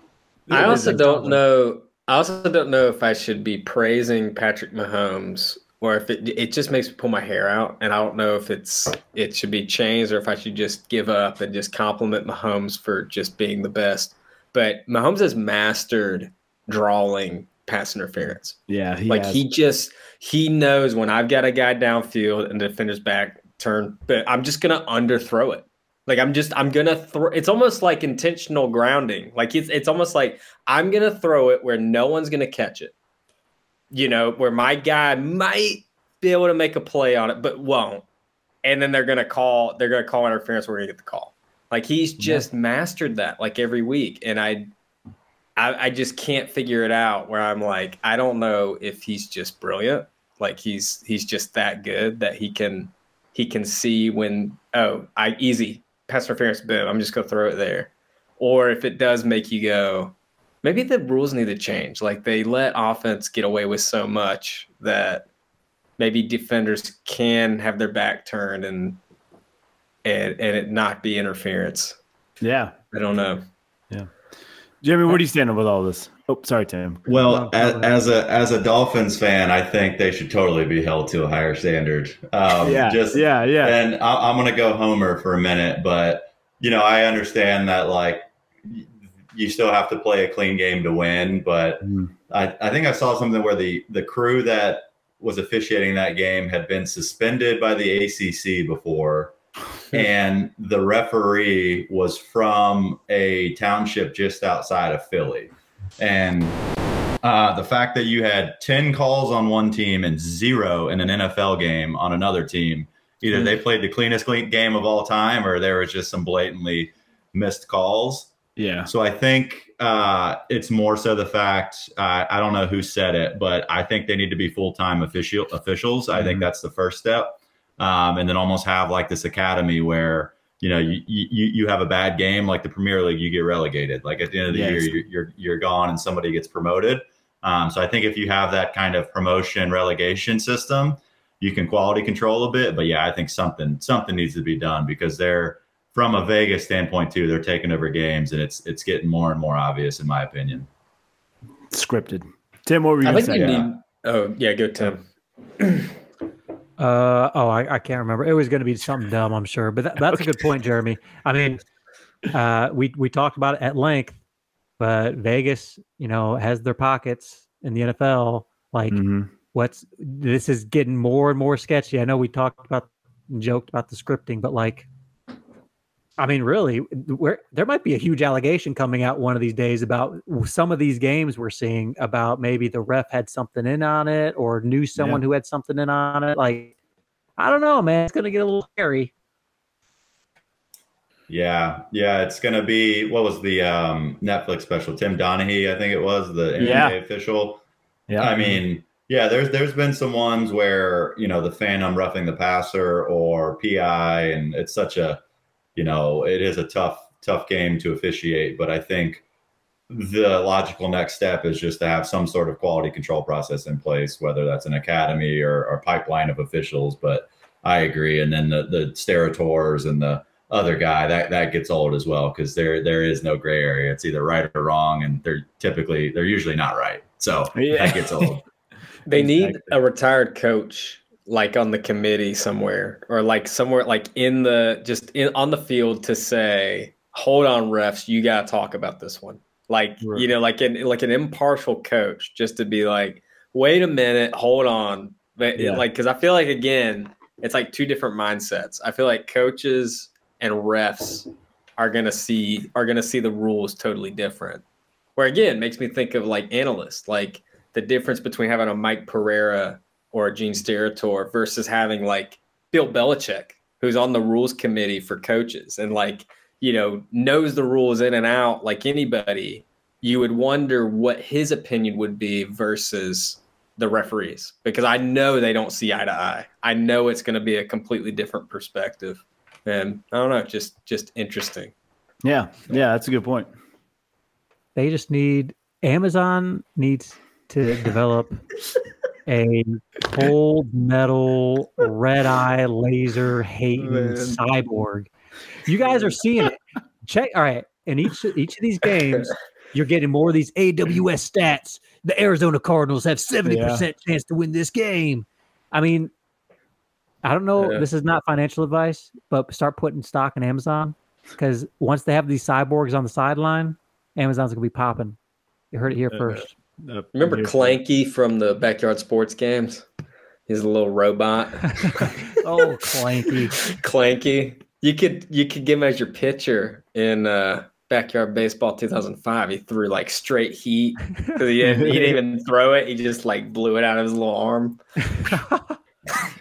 I also don't know if I should be praising Patrick Mahomes, or if it just makes me pull my hair out. And I don't know if it should be changed, or if I should just give up and just compliment Mahomes for just being the best. But Mahomes has mastered drawing pass interference. Yeah, he knows when I've got a guy downfield and the defender's back turn, but I'm just gonna underthrow it. Like I'm gonna throw. It's almost like intentional grounding. Like it's almost like I'm gonna throw it where no one's gonna catch it. You know, where my guy might be able to make a play on it, but won't. And then they're gonna call interference. We're gonna get the call. Like he's just mastered that. Like every week, and I just can't figure it out, where I'm like, I don't know if he's just brilliant. Like he's just that good that he can see when, easy pass interference, boom, I'm just going to throw it there. Or if it does make you go, maybe the rules need to change. Like they let offense get away with so much that maybe defenders can have their back turned and it not be interference. Yeah. I don't know. Yeah. Jeremy, where do you stand up with all this? Oh, sorry, Tim. Well, as a Dolphins fan, I think they should totally be held to a higher standard. And I'm going to go Homer for a minute, but, you know, I understand that, like, you still have to play a clean game to win, but I think I saw something where the crew that was officiating that game had been suspended by the ACC before And the referee was from a township just outside of Philly. And the fact that you had 10 calls on one team and zero in an NFL game on another team, either they played the cleanest game of all time or there was just some blatantly missed calls. Yeah. So I think it's more so the fact, I don't know who said it, but I think they need to be full-time officials. I think that's the first step. And then almost have like this academy where, you know, you have a bad game, like the Premier League, you get relegated. Like at the end of the year, you're gone and somebody gets promoted. So I think if you have that kind of promotion relegation system, you can quality control a bit. But yeah, I think something needs to be done because they're, from a Vegas standpoint too, they're taking over games and it's getting more and more obvious in my opinion. Scripted. Tim, what were you going to say? Go Tim. I can't remember. It was going to be something dumb, I'm sure. But that's a good point, Jeremy. I mean, we talked about it at length, but Vegas, you know, has their pockets in the NFL. Like, this is getting more and more sketchy. I know we talked about and joked about the scripting, but like, I mean, really, there might be a huge allegation coming out one of these days about some of these games we're seeing about maybe the ref had something in on it or knew someone who had something in on it. Like, I don't know, man. It's going to get a little hairy. Yeah. It's going to be, what was the Netflix special? Tim Donaghy, I think it was, the NBA official. Yeah. I mean, yeah, there's been some ones where, you know, the phantom roughing the passer or PI, and it's such a, you know, it is a tough game to officiate, but I think the logical next step is just to have some sort of quality control process in place, whether that's an academy or pipeline of officials. But I agree. And then the Steratores and the other guy, that gets old as well, because there is no gray area. It's either right or wrong, and they're usually not right. So that gets old. They need a retired coach, like on the committee somewhere, or like somewhere like on the field to say, hold on refs, you got to talk about this one. Like, you know, like an impartial coach just to be like, wait a minute, hold on. But like, cause I feel like, again, it's like two different mindsets. I feel like coaches and refs are going to see the rules totally different, where again, makes me think of like analysts, like the difference between having a Mike Pereira or Gene Steratore versus having like Bill Belichick, who's on the rules committee for coaches and like, you know, knows the rules in and out like anybody. You would wonder what his opinion would be versus the referees, because I know they don't see eye to eye. I know it's going to be a completely different perspective. And I don't know, just interesting. Yeah, that's a good point. They just need Amazon needs to develop a cold metal red eye laser hating cyborg. You guys are seeing it. Check. All right. In each of these games, you're getting more of these AWS stats. The Arizona Cardinals have 70% chance to win this game. I mean, I don't know. Yeah. This is not financial advice, but start putting stock in Amazon, because once they have these cyborgs on the sideline, Amazon's going to be popping. You heard it here first. Remember Clanky from the Backyard Sports Games? He's a little robot. Oh, Clanky. You could give him as your pitcher in Backyard Baseball 2005. He threw like straight heat because he didn't even throw it. He just like blew it out of his little arm.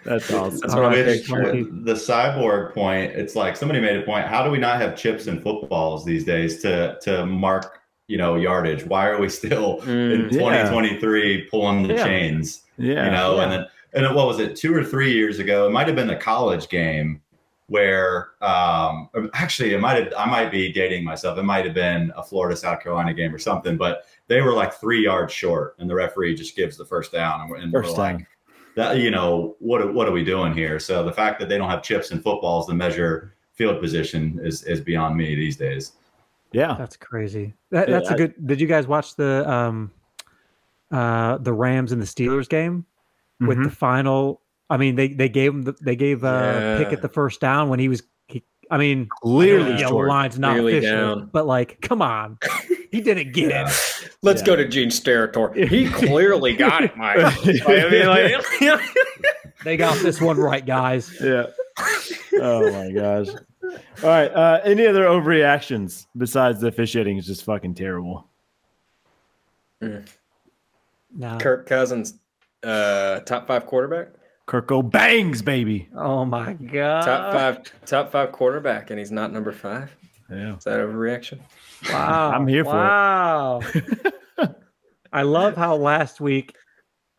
That's awesome. That's what I pictured. The cyborg point. It's like somebody made a point. How do we not have chips and footballs these days to mark, you know, yardage? Why are we still in 2023 pulling the chains? Yeah, you know, and then what was it, 2 or 3 years ago? It might have been a college game where actually I might be dating myself. It might have been a Florida, South Carolina game or something, but they were like 3 yards short, and the referee just gives the first down, and we're like, that, you know, what are we doing here? So the fact that they don't have chips and footballs to measure field position is beyond me these days. Yeah, that's crazy. That's a good. Did you guys watch the Rams and the Steelers game with the final? I mean, they gave Pickett the first down when he yellow line's not official, but like, come on, he didn't get it. Let's go to Gene Steratore. He clearly got it, Mike. I mean, like, they got this one right, guys. Yeah. Oh my gosh. All right. Any other overreactions besides the officiating is just fucking terrible? Nah. Kirk Cousins, top five quarterback. Kirko bangs, baby. Oh my god. Top five quarterback, and he's not number five. Yeah. Is that overreaction? Wow. I'm here for it. Wow. I love how last week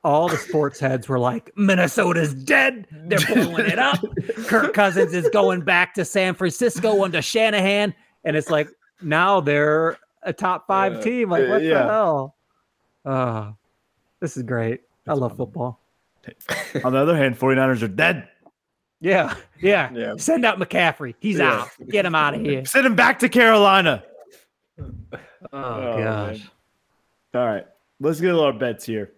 all the sports heads were like, Minnesota's dead. They're blowing it up. Kirk Cousins is going back to San Francisco under Shanahan. And it's like, now they're a top five team. Like, what the hell? This is great. That's I love football. On the other hand, 49ers are dead. Yeah. Send out McCaffrey. He's out. Get him out of here. Send him back to Carolina. Oh gosh. Man. All right. Let's get a lot of bets here.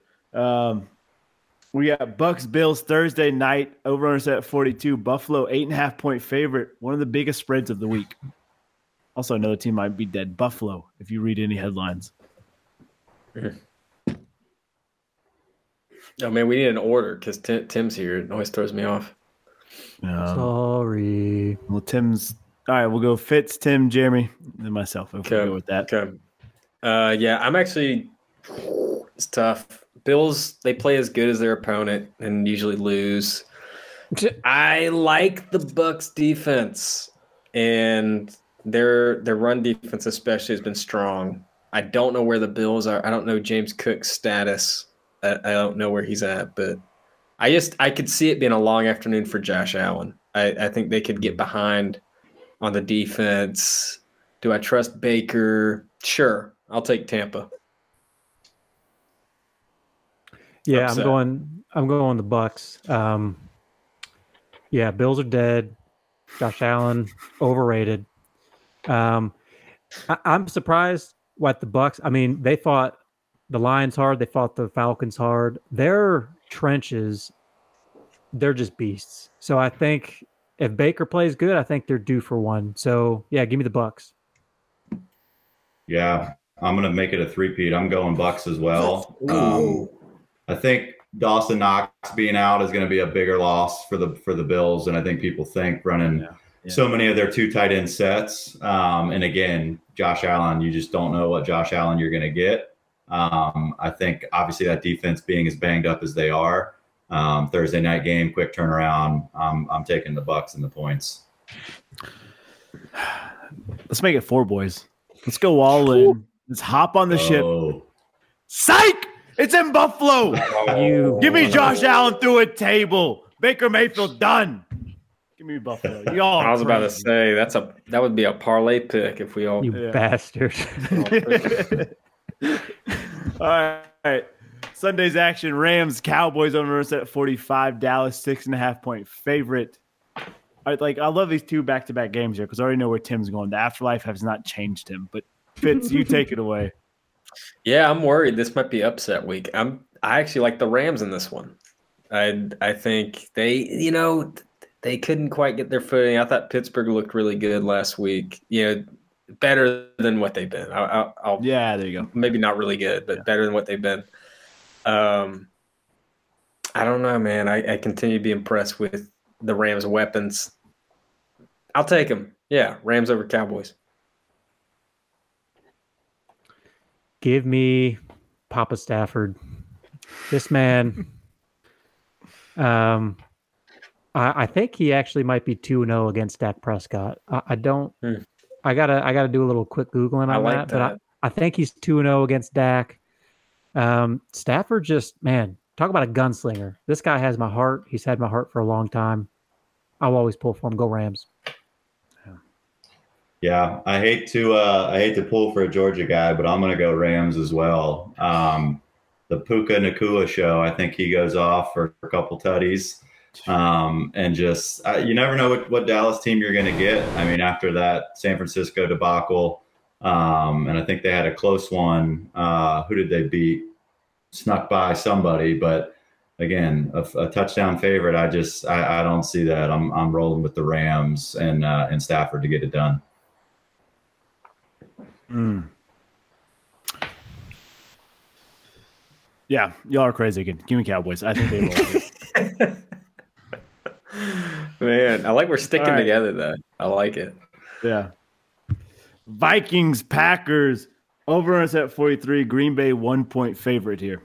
We got Bucks Bills Thursday night. Over-under set at 42. Buffalo 8.5-point favorite. One of the biggest spreads of the week. Also, another team might be dead. Buffalo, if you read any headlines. Oh, man, we need an order because Tim's here. It always throws me off. Sorry. Well, Tim's – all right, we'll go Fitz, Tim, Jeremy, and then myself. Okay. We'll go with that. Okay. Yeah, I'm actually – it's tough. Bills, they play as good as their opponent and usually lose. I like the Bucks defense, and their run defense especially has been strong. I don't know where the Bills are. I don't know James Cook's status. I don't know where he's at, but I could see it being a long afternoon for Josh Allen. I think they could get behind on the defense. Do I trust Baker? Sure. I'll take Tampa. Yeah, upset. I'm going the Bucks. Yeah, Bills are dead. Josh Allen overrated. I'm surprised what the Bucks. I mean, they fought the Lions hard. They fought the Falcons hard. Their trenches, they're just beasts. So I think if Baker plays good, I think they're due for one. So, yeah, give me the Bucks. Yeah, I'm going to make it a three-peat. I'm going Bucks as well. I think Dawson Knox being out is going to be a bigger loss for the Bills than I think people think running so many of their two tight end sets. And, again, Josh Allen, you just don't know what Josh Allen you're going to get. I think obviously that defense being as banged up as they are, Thursday night game, quick turnaround. I'm taking the Bucks and the points. Let's make it four, boys. Let's go all in. Let's hop on the ship. Psych! It's in Buffalo. Give me Josh Allen through a table. Baker Mayfield done. Give me Buffalo. Y'all. I was about to say that would be a parlay pick if we all bastard. All right. Sunday's action. Rams, Cowboys over at 45. Dallas 6.5-point favorite. All right, I love these two back-to-back games here because I already know where Tim's going. The afterlife has not changed him. But Fitz, you take it away. Yeah, I'm worried this might be upset week. I actually like the Rams in this one. I think they couldn't quite get their footing. I thought Pittsburgh looked really good last week. Better than what they've been. There you go. Maybe not really good, but better than what they've been. I don't know, man. I continue to be impressed with the Rams' weapons. I'll take them. Yeah, Rams over Cowboys. Give me Papa Stafford. This man, I think he actually might be 2-0 against Dak Prescott. I don't. I gotta do a little quick Googling on that. But I think he's 2-0 against Dak. Stafford talk about a gunslinger. This guy has my heart. He's had my heart for a long time. I'll always pull for him. Go Rams. Yeah, I hate to pull for a Georgia guy, but I'm gonna go Rams as well. The Puka Nacua show. I think he goes off for a couple tutties. And just you never know what Dallas team you're going to get. I mean, after that San Francisco debacle, and I think they had a close one. Who did they beat? Snuck by somebody, but again, a touchdown favorite. I don't see that. I'm rolling with the Rams and Stafford to get it done. Yeah, y'all are crazy again. Give me Cowboys. I think they will. Man, I like we're sticking together, though. I like it. Yeah. Vikings, Packers, over us at 43. Green Bay, 1-point favorite here.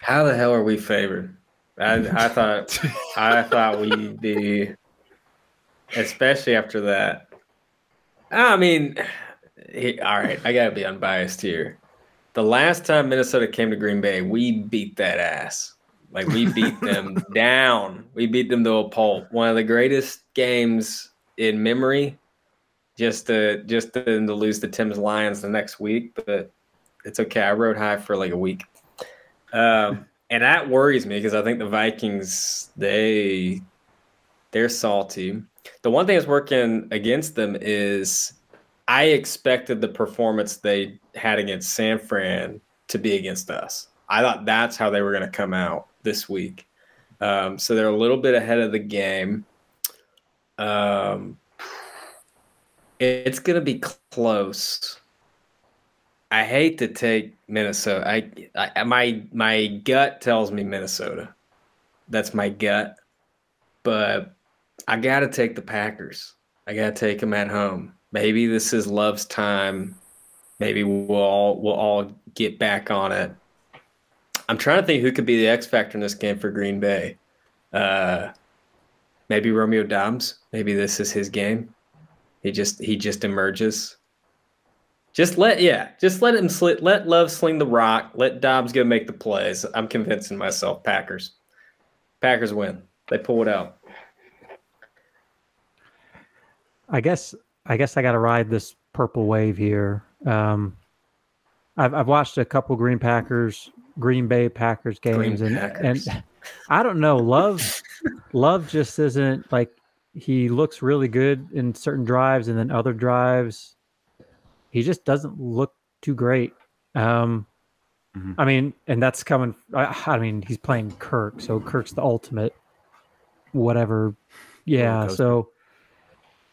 How the hell are we favored? I thought we'd be, especially after that. I mean, all right, I got to be unbiased here. The last time Minnesota came to Green Bay, we beat that ass. Like, we beat them down. We beat them to a pulp. One of the greatest games in memory, just to lose to Tim's Lions the next week. But it's okay. I rode high for like a week. And that worries me because I think the Vikings, they're salty. The one thing that's working against them is I expected the performance they had against San Fran to be against us. I thought that's how they were going to come out this week. So they're a little bit ahead of the game. It's going to be close. I hate to take Minnesota. My gut tells me Minnesota. That's my gut. But I got to take the Packers. I got to take them at home. Maybe this is Love's time. Maybe we'll all get back on it. I'm trying to think who could be the X factor in this game for Green Bay. Maybe Romeo Dobbs. Maybe this is his game. He just emerges. Just let him slit. Let Love sling the rock. Let Dobbs go make the plays. I'm convincing myself. Packers win. They pull it out. I guess I got to ride this purple wave here. I've watched a couple Green Bay Packers games, and I don't know. Love just isn't like he looks really good in certain drives, and then other drives he just doesn't look too great. I mean, and that's coming. I mean, he's playing Kirk, so Kirk's the ultimate, whatever. Yeah. So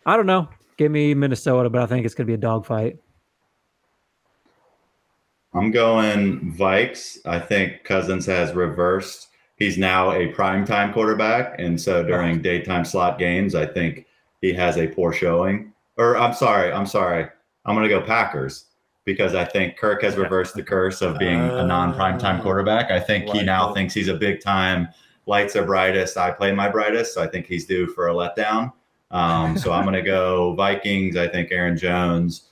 I don't know. Give me Minnesota, but I think it's going to be a dogfight. I'm going Vikes. I think Cousins has reversed. He's now a primetime quarterback. And so during daytime slot games, I think he has a poor showing. Or I'm sorry. I'm going to go Packers because I think Kirk has reversed the curse of being a non-primetime quarterback. I think he now thinks he's a big time. Lights are brightest. I play my brightest. So I think he's due for a letdown. So I'm going to go Vikings. I think Aaron Jones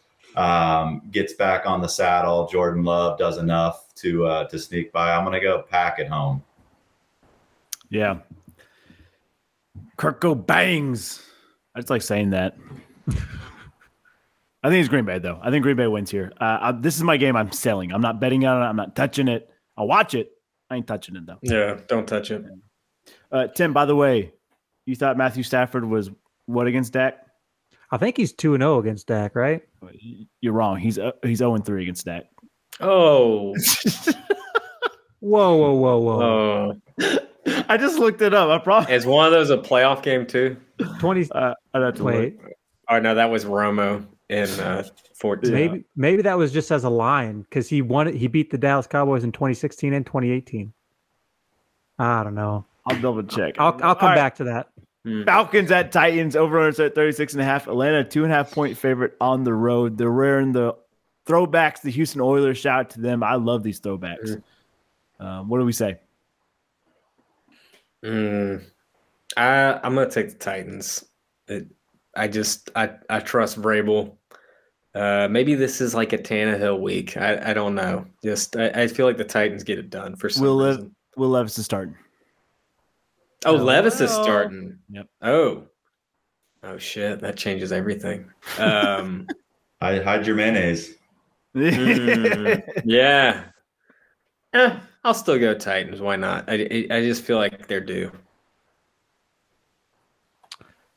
gets back on the saddle. Jordan Love does enough to sneak by. I'm going to go Pack at home. Yeah. Kirk go bangs. I just like saying that. I think it's Green Bay, though. I think Green Bay wins here. This is my game I'm selling. I'm not betting on it. I'm not touching it. I'll watch it. I ain't touching it, though. Yeah, don't touch it. Tim, by the way, you thought Matthew Stafford was what against Dak? I think he's 2-0 against Dak, right? You're wrong. He's 0-3 against Dak. Oh. Whoa. I just looked it up. I promise. Is one of those a playoff game, too? 20. I'd have to wait. Oh, no, that was Romo. In 14. Maybe that was just as a line because he beat the Dallas Cowboys in 2016 and 2018. I don't know. I'll double check. I'll come back to that. Falcons at Titans, over-unders at 36.5. Atlanta 2.5-point favorite on the road. They're wearing the throwbacks. The Houston Oilers, shout out to them. I love these throwbacks. Sure. What do we say? I'm gonna take the Titans. I trust Vrabel. Maybe this is like a Tannehill week. I don't know. Just I feel like the Titans get it done for some reason. Will Levis is starting. Oh, Levis is starting. Yep. Oh shit! That changes everything. Hide your mayonnaise. Yeah. I'll still go Titans. Why not? I just feel like they're due.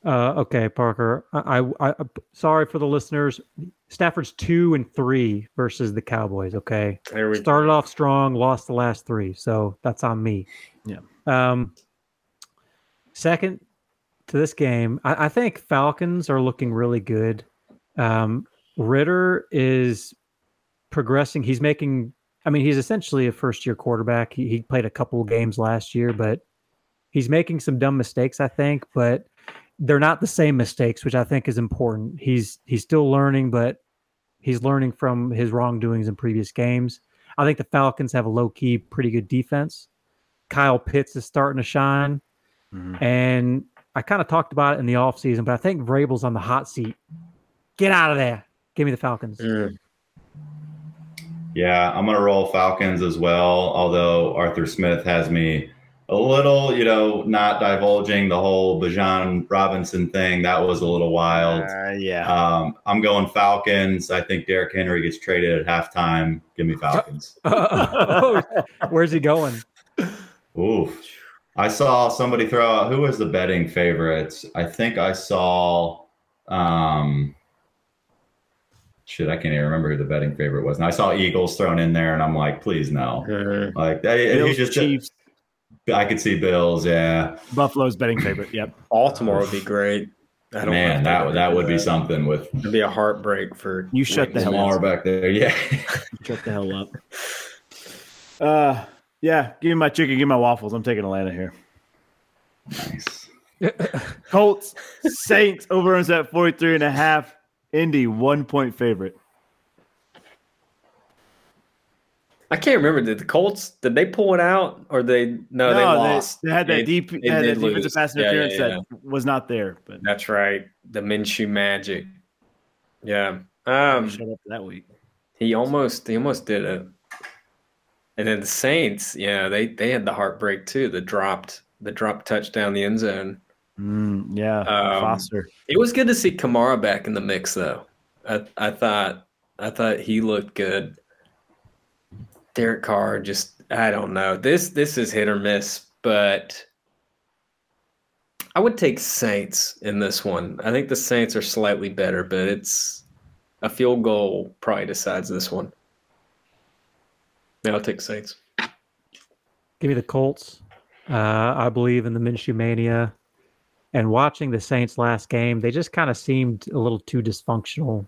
Okay, Parker. I sorry for the listeners. Stafford's 2-3 versus the Cowboys. Okay, started off strong, lost the last three, so that's on me. Yeah. Second to this game, I think Falcons are looking really good. Ritter is progressing. He's making. I mean, he's essentially a first-year quarterback. He played a couple games last year, but he's making some dumb mistakes, I think, but they're not the same mistakes, which I think is important. He's still learning, but he's learning from his wrongdoings in previous games. I think the Falcons have a low-key pretty good defense. Kyle Pitts is starting to shine. Mm-hmm. And I kind of talked about it in the offseason, but I think Vrabel's on the hot seat. Get out of there. Give me the Falcons. Yeah, I'm going to roll Falcons as well, although Arthur Smith has me a little, not divulging the whole Bijan Robinson thing. That was a little wild. I'm going Falcons. I think Derrick Henry gets traded at halftime. Give me Falcons. Where's he going? Ooh. I saw somebody throw out, who was the betting favorites? I think I saw, I can't even remember who the betting favorite was. And I saw Eagles thrown in there, and I'm like, please no. Like, Bills, just Chiefs. I could see Bills, yeah. Buffalo's betting favorite, yep. Baltimore would be great. That would be something. It'd be a heartbreak for you. Shut the hell up. Lamar back there, yeah. Shut the hell up. Yeah, give me my chicken, give me my waffles. I'm taking Atlanta here. Nice. Colts, Saints, over is at 43.5. Indy, 1-point favorite. I can't remember. Did the Colts, did they pull it out? Or they lost. They had that deep defensive pass interference that was not there. But that's right. The Minshew magic. Yeah. Shut up that week. He almost did it. And then the Saints, they had the heartbreak too. The dropped touchdown in the end zone. Foster. It was good to see Kamara back in the mix, though. I thought he looked good. Derek Carr, just I don't know. This is hit or miss, but I would take Saints in this one. I think the Saints are slightly better, but it's a field goal probably decides this one. Yeah, I'll take Saints. Give me the Colts. I believe in the Minshew mania. And watching the Saints last game, they just kind of seemed a little too dysfunctional.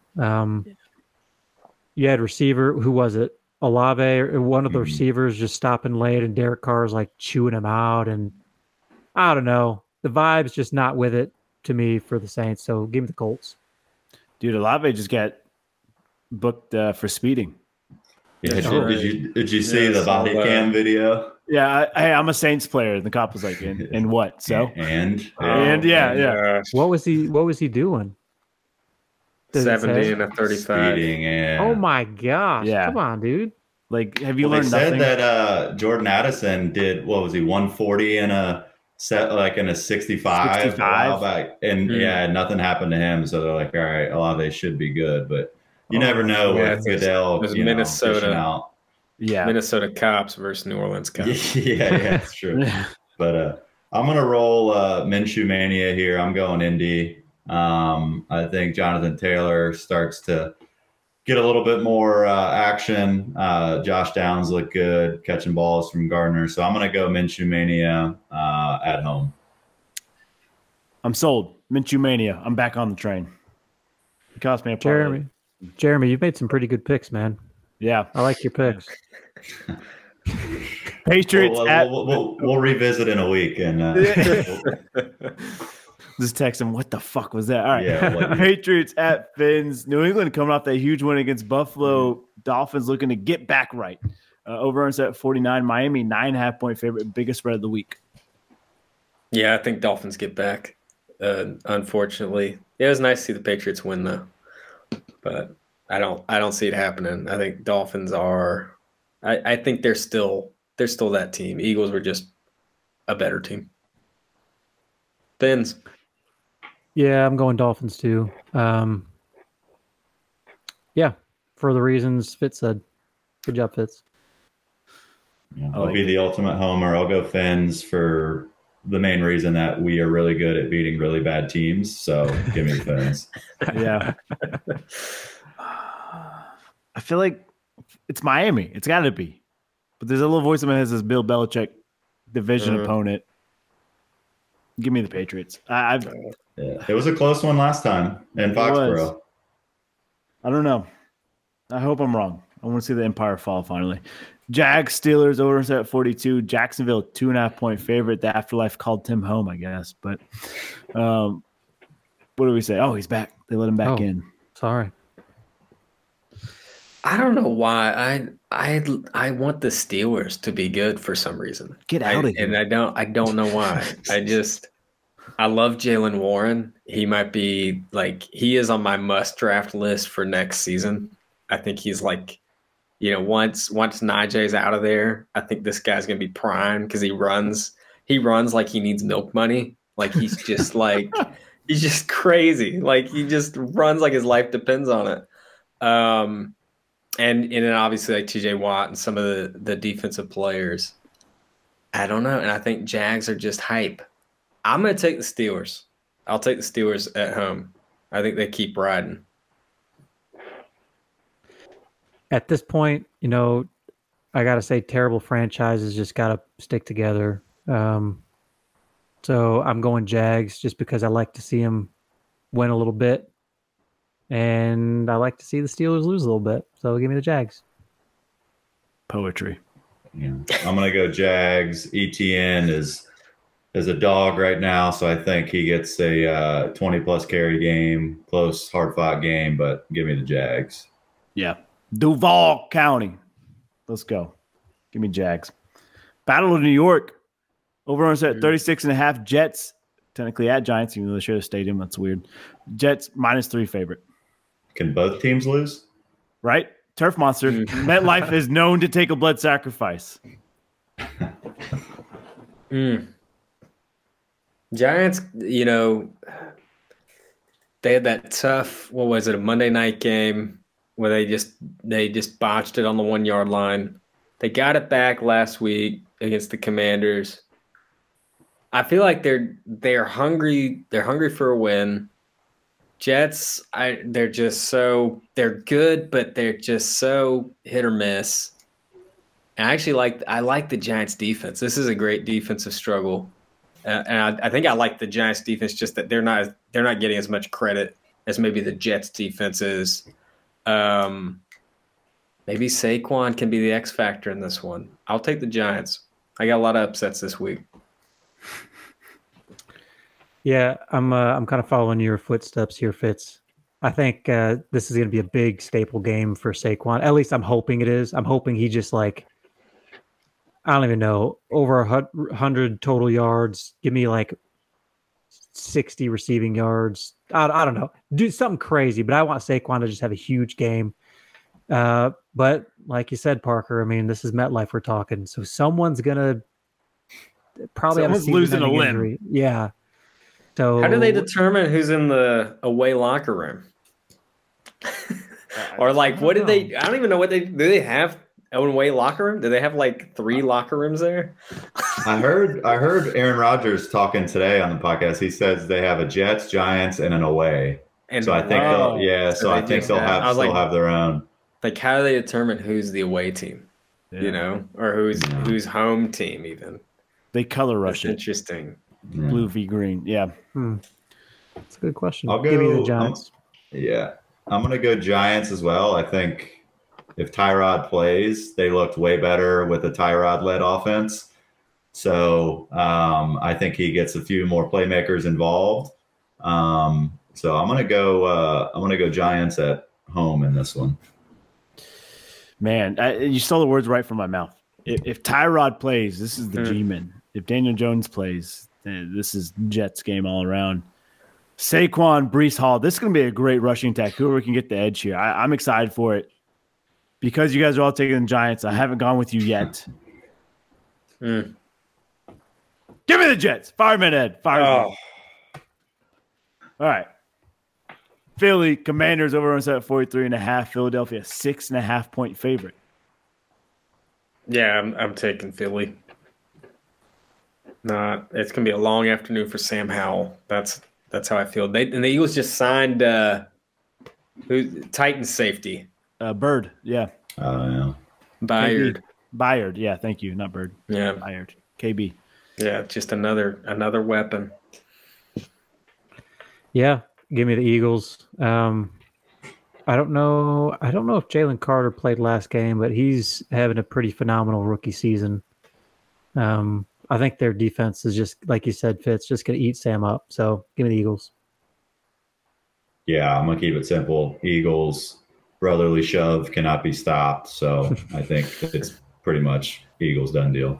You had receiver, who was it? Olave, or one of the receivers just stopping late, and Derek Carr's like chewing him out. And I don't know. The vibe's just not with it to me for the Saints. So give me the Colts. Dude, Olave just got booked for speeding. Yeah, did you see the body cam video? Yeah, I'm a Saints player, and the cop was like, "And what?" So what was he doing? 70 and 35. Speeding and... Oh my gosh! Yeah. Come on, dude. Like, have you learned nothing? They said that Jordan Addison did. What was he? 140 in a set, like in a 65 a while back, and nothing happened to him. So they're like, "All right, a lot of they should be good," but. You never know with Goodell. There's Minnesota. Out. Yeah. Minnesota cops versus New Orleans cops. That's true. But I'm going to roll Minshew mania here. I'm going Indy. I think Jonathan Taylor starts to get a little bit more action. Josh Downs looked good, catching balls from Gardner. So I'm going to go Minshew mania at home. I'm sold. Minshew mania. I'm back on the train. It cost me a parlay. Jeremy, you've made some pretty good picks, man. Yeah. I like your picks. Patriots. We'll revisit in a week. And just text him, what the fuck was that? All right. Yeah, Patriots at Fins. New England coming off that huge win against Buffalo. Dolphins looking to get back right. Over set at 49. Miami, 9.5-point favorite. Biggest spread of the week. Yeah, I think Dolphins get back, unfortunately. Yeah, it was nice to see the Patriots win, though. But I don't see it happening. I think Dolphins are. I think they're still that team. Eagles were just a better team. Fins. Yeah, I'm going Dolphins too. For the reasons Fitz said. Good job, Fitz. I'll be the ultimate homer. I'll go Fins for the main reason that we are really good at beating really bad teams. So give me Fins. Yeah. I feel like it's Miami. It's got to be. But there's a little voice in my head that says Bill Belichick, division opponent. Give me the Patriots. It was a close one last time in Foxborough. I don't know. I hope I'm wrong. I want to see the Empire fall finally. Jags, Steelers, over set at 42. Jacksonville, 2.5-point favorite. The afterlife called Tim home, I guess. But what do we say? Oh, he's back. They let him back in. Sorry. I don't know why. I want the Steelers to be good for some reason. Get out of here. And I don't know why. I love Jaylen Warren. He might be he is on my must draft list for next season. I think he's once Najée's out of there, I think this guy's gonna be prime because he runs like he needs milk money. Like he's just he's just crazy. Like he just runs like his life depends on it. And then obviously T.J. Watt and some of the defensive players. I don't know, and I think Jags are just hype. I'm gonna take the Steelers. I'll take the Steelers at home. I think they keep riding. At this point, I got to say terrible franchises just got to stick together. So I'm going Jags just because I like to see them win a little bit. And I like to see the Steelers lose a little bit. So give me the Jags. Poetry. Yeah. I'm going to go Jags. ETN is a dog right now, so I think he gets a 20-plus carry game, close, hard-fought game, but give me the Jags. Yeah. Duval County. Let's go. Give me Jags. Battle of New York. Over at 36.5 Jets. Technically at Giants, even though they share the stadium. That's weird. Jets -3 favorite. Can both teams lose? Right? Turf monster. MetLife is known to take a blood sacrifice. Giants, they had that tough, what was it, a Monday night game where they just botched it on the 1 yard line. They got it back last week against the Commanders. I feel like they're hungry. They're hungry for a win. Jets, they're good, but they're just so hit or miss. And I actually like the Giants defense. This is a great defensive struggle, and I think I like the Giants defense. Just that they're not getting as much credit as maybe the Jets defense is. Maybe Saquon can be the X factor in this one. I'll take the Giants. I got a lot of upsets this week. Yeah, I'm kind of following your footsteps here, Fitz. I think this is going to be a big staple game for Saquon. At least I'm hoping it is. I'm hoping he just I don't even know, over 100 total yards. Give me 60 receiving yards. I don't know. Do something crazy, but I want Saquon to just have a huge game. But like you said, Parker, I mean, this is MetLife we're talking. So someone's going to probably have a season-ending injury. Yeah. So how do they determine who's in the away locker room? Or what did they – I don't even know what they – do they have an away locker room? Do they have 3 locker rooms there? I heard Aaron Rodgers talking today on the podcast. He says they have a Jets, Giants, and an away. And so I think they'll have their own. How do they determine who's the away team? Yeah. Or who's home team even? They color rush it. Interesting. Yeah. Blue v green. Yeah. That's a good question. I'll give you the Giants. I'm going to go Giants as well. I think if Tyrod plays, they looked way better with a Tyrod-led offense. So I think he gets a few more playmakers involved. So I'm going to go. I'm going to go Giants at home in this one. Man, you stole the words right from my mouth. If Tyrod plays, this is the G-man. If Daniel Jones plays, this is Jets game all around. Saquon, Breece Hall. This is going to be a great rushing attack. Whoever can get the edge here. I'm excited for it. Because you guys are all taking the Giants, I haven't gone with you yet. Give me the Jets. Fireman Ed. Fireman. Oh. All right. Philly, Commanders over on set at 43.5. Philadelphia, 6.5 point favorite. Yeah, I'm taking Philly. It's gonna be a long afternoon for Sam Howell. That's how I feel. The Eagles just signed Titans safety Byrd. Yeah. Yeah. Byard. Yeah. Thank you. Not Byrd. Yeah. Byard. KB. Yeah. Just another weapon. Yeah. Give me the Eagles. I don't know if Jalen Carter played last game, but he's having a pretty phenomenal rookie season. I think their defense is just, like you said, Fitz, just going to eat Sam up. So give me the Eagles. Yeah, I'm going to keep it simple. Eagles, brotherly shove cannot be stopped. So I think it's pretty much Eagles done deal.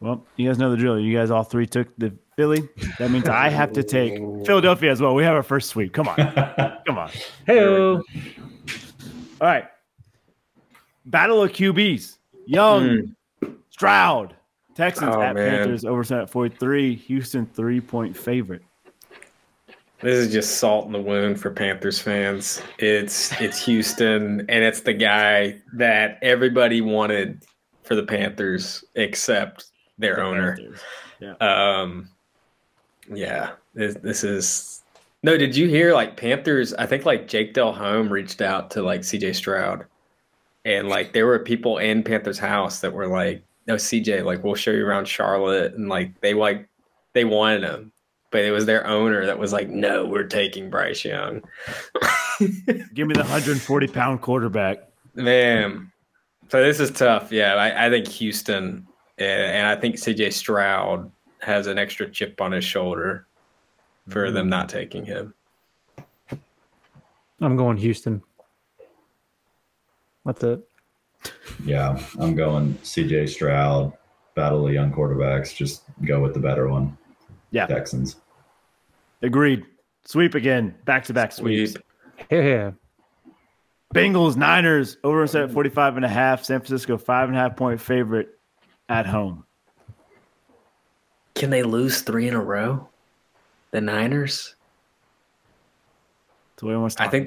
Well, you guys know the drill. You guys all three took the Philly. That means I have to take Philadelphia as well. We have our first sweep. Come on. Come on. Hey-o. All right. Battle of QBs. Young, Stroud, Texans at Panthers, oversight 43, Houston 3-point favorite. This is just salt in the wound for Panthers fans. It's Houston, and it's the guy that everybody wanted for the Panthers except their owner. Yeah. This is – no, did you hear like Panthers – I think like Jake Delhomme reached out to like CJ Stroud, and like there were people in Panthers house that were like, no, CJ, like we'll show you around Charlotte, and like they wanted him. But it was their owner that was like, no, we're taking Bryce Young. Give me the 140-pound quarterback. Man. So this is tough. Yeah, I think Houston, and I think CJ Stroud has an extra chip on his shoulder for them not taking him. I'm going Houston. That's it. Yeah, I'm going CJ Stroud, battle of young quarterbacks. Just go with the better one. Yeah, Texans. Agreed. Sweep again. Back-to-back sweeps. Yeah. Bengals, Niners, over set at 45.5. San Francisco, 5.5-point favorite at home. Can they lose three in a row? The Niners? That's what I want to talk about. I think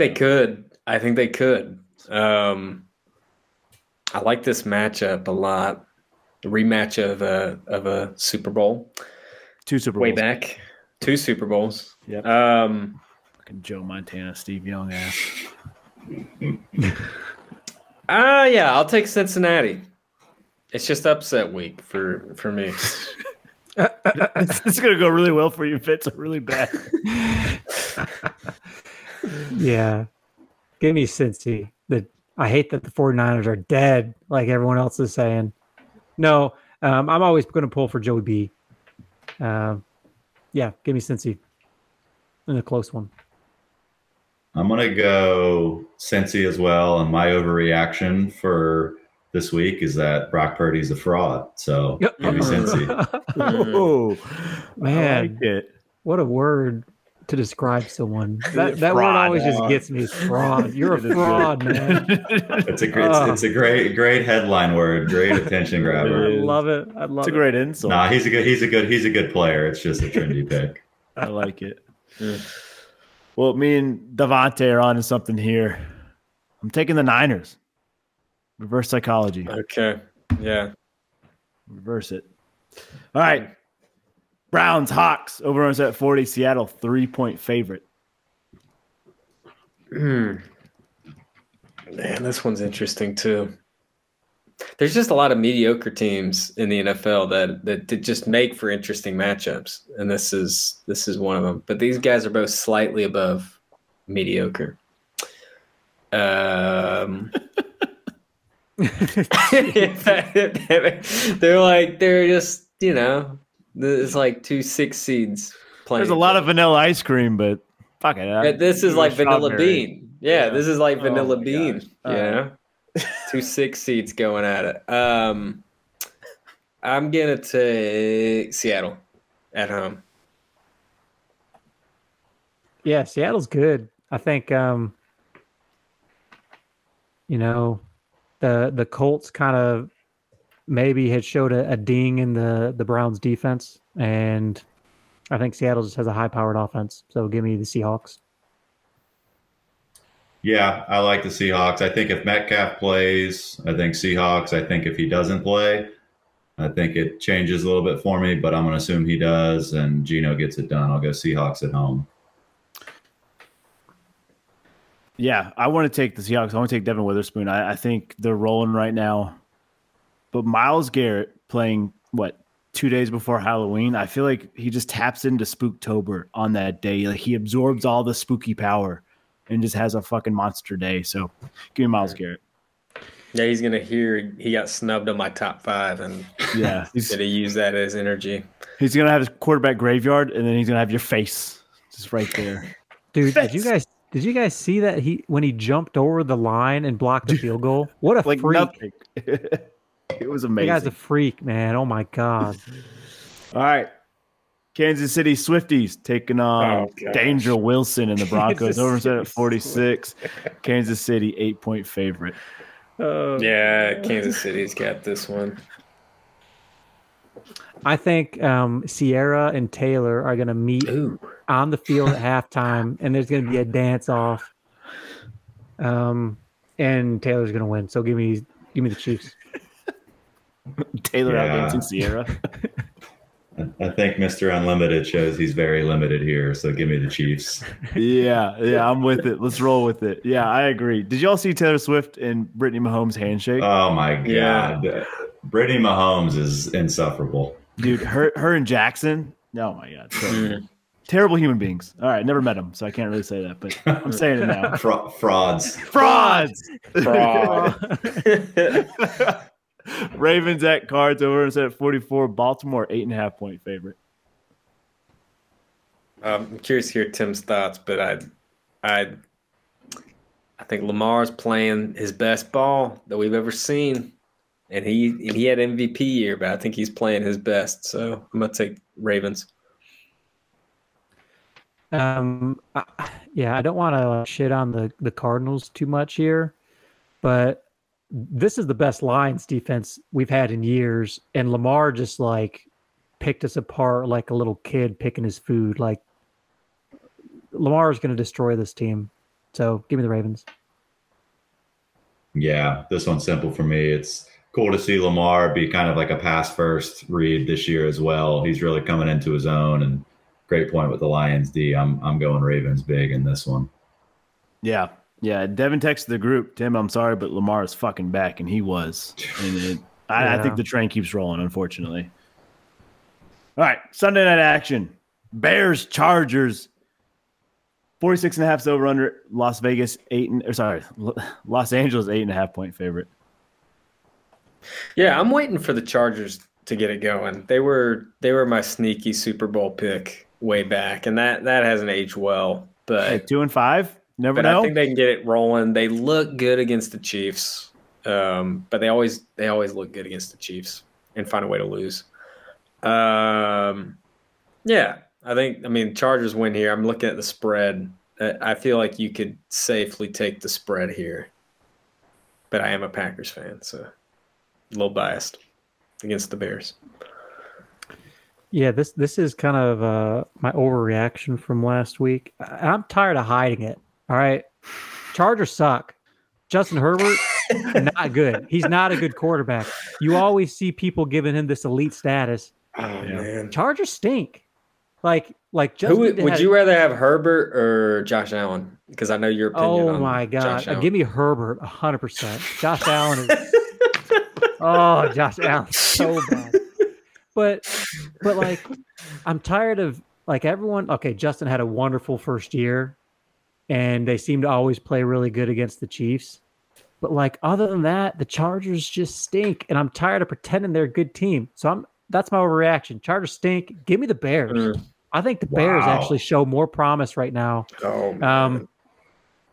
they could. I like this matchup a lot. The rematch of a Super Bowl. Two Super Bowls. Way back. Two Super Bowls. Yep. Fucking Joe Montana, Steve Young ass. I'll take Cincinnati. It's just upset week for me. It's going to go really well for you, Fitz, or really bad. Yeah. Give me Cincy. I hate that the 49ers are dead, like everyone else is saying. No, I'm always going to pull for Joey B. Give me Cincy in a close one. I'm going to go Cincy as well. And my overreaction for this week is that Brock Purdy's a fraud. So give me Cincy. Oh, man. I like it. What a word to describe someone. That word always just gets me. Fraud. You're a fraud, man. It's a great headline word. Great attention grabber. I love it. It's a great insult. Nah, he's a good player. It's just a trendy pick. I like it. Yeah. Well, me and Devontae are on to something here. I'm taking the Niners. Reverse psychology. Okay. Yeah. Reverse it. All right. Browns, Hawks, over-runs at 40, Seattle, 3-point favorite. Man, this one's interesting too. There's just a lot of mediocre teams in the NFL that just make for interesting matchups, and this is one of them. But these guys are both slightly above mediocre. They're just, you know. It's like 2 6 seeds playing. There's a lot of vanilla ice cream, but fuck it. This is like vanilla bean. Yeah, this is like vanilla bean. Yeah. 2 6 seeds going at it. I'm going to take Seattle at home. Yeah, Seattle's good. I think, the Colts kind of maybe had showed a ding in the Browns defense, and I think Seattle just has a high-powered offense. So give me the Seahawks. Yeah, I like the Seahawks. I think if Metcalf plays, I think Seahawks. I think if he doesn't play, I think it changes a little bit for me, but I'm going to assume he does, and Geno gets it done. I'll go Seahawks at home. Yeah, I want to take the Seahawks. I want to take Devin Witherspoon. I think they're rolling right now. But Myles Garrett playing, 2 days before Halloween, I feel like he just taps into Spooktober on that day. Like he absorbs all the spooky power and just has a fucking monster day. So give me Myles Garrett. Yeah, he's going to hear he got snubbed on my top five, and he's going to use that as energy. He's going to have his quarterback graveyard, and then he's going to have your face just right there. Dude, did you guys – Did you guys see that when he jumped over the line and blocked the field goal? What a freak. It was amazing. That guy's a freak, man. Oh, my God. All right. Kansas City Swifties taking on Danger Wilson and the Broncos. Over at 46. Kansas City, 8-point favorite. Yeah, Kansas City's got this one. I think Sierra and Taylor are going to meet on the field at halftime, and there's going to be a dance-off. And Taylor's going to win. So give me the Chiefs. Taylor outdancing Sierra. I think Mr. Unlimited shows he's very limited here, so give me the Chiefs. Yeah, I'm with it. Let's roll with it. Yeah, I agree. Did y'all see Taylor Swift and Brittany Mahomes' handshake? Oh, my God. Yeah. Brittany Mahomes is insufferable. Dude, her and Jackson? Oh, my God. Terrible human beings. All right, never met them, so I can't really say that, but I'm saying it now. Frauds. Ravens at Cards over at 44. Baltimore, 8.5-point favorite. I'm curious to hear Tim's thoughts, but I think Lamar's playing his best ball that we've ever seen, and he had MVP year, but I think he's playing his best. So I'm gonna take Ravens. I don't want to shit on the Cardinals too much here, but this is the best Lions defense we've had in years, and Lamar just picked us apart like a little kid picking his food. Like, Lamar is going to destroy this team, so give me the Ravens. Yeah, this one's simple for me. It's cool to see Lamar be kind of like a pass-first read this year as well. He's really coming into his own, and great point with the Lions D. I'm going Ravens big in this one. Yeah. Yeah, Devin texted the group, Tim, I'm sorry, but Lamar is fucking back, and he was. And I think the train keeps rolling, unfortunately. All right, Sunday night action. Bears, Chargers. 46.5 over under. Los Angeles 8.5-point favorite. Yeah, I'm waiting for the Chargers to get it going. They were my sneaky Super Bowl pick way back, and that hasn't aged well. But hey, 2-5. Never know. I think they can get it rolling. They look good against the Chiefs, but they always look good against the Chiefs and find a way to lose. Chargers win here. I'm looking at the spread. I feel like you could safely take the spread here, but I am a Packers fan, so a little biased against the Bears. Yeah, this is kind of my overreaction from last week. I'm tired of hiding it. All right, Chargers suck. Justin Herbert, not good. He's not a good quarterback. You always see people giving him this elite status. Oh, man. Chargers stink. Would you rather have Herbert or Josh Allen? Because I know your opinion. Oh my God, give me Herbert 100%. Josh Allen is. Oh, Josh Allen, so bad. But I'm tired of everyone. Okay, Justin had a wonderful first year, and they seem to always play really good against the Chiefs. But other than that, the Chargers just stink, and I'm tired of pretending they're a good team. So that's my overreaction. Chargers stink. Give me the Bears. I think the Bears actually show more promise right now. Oh, man.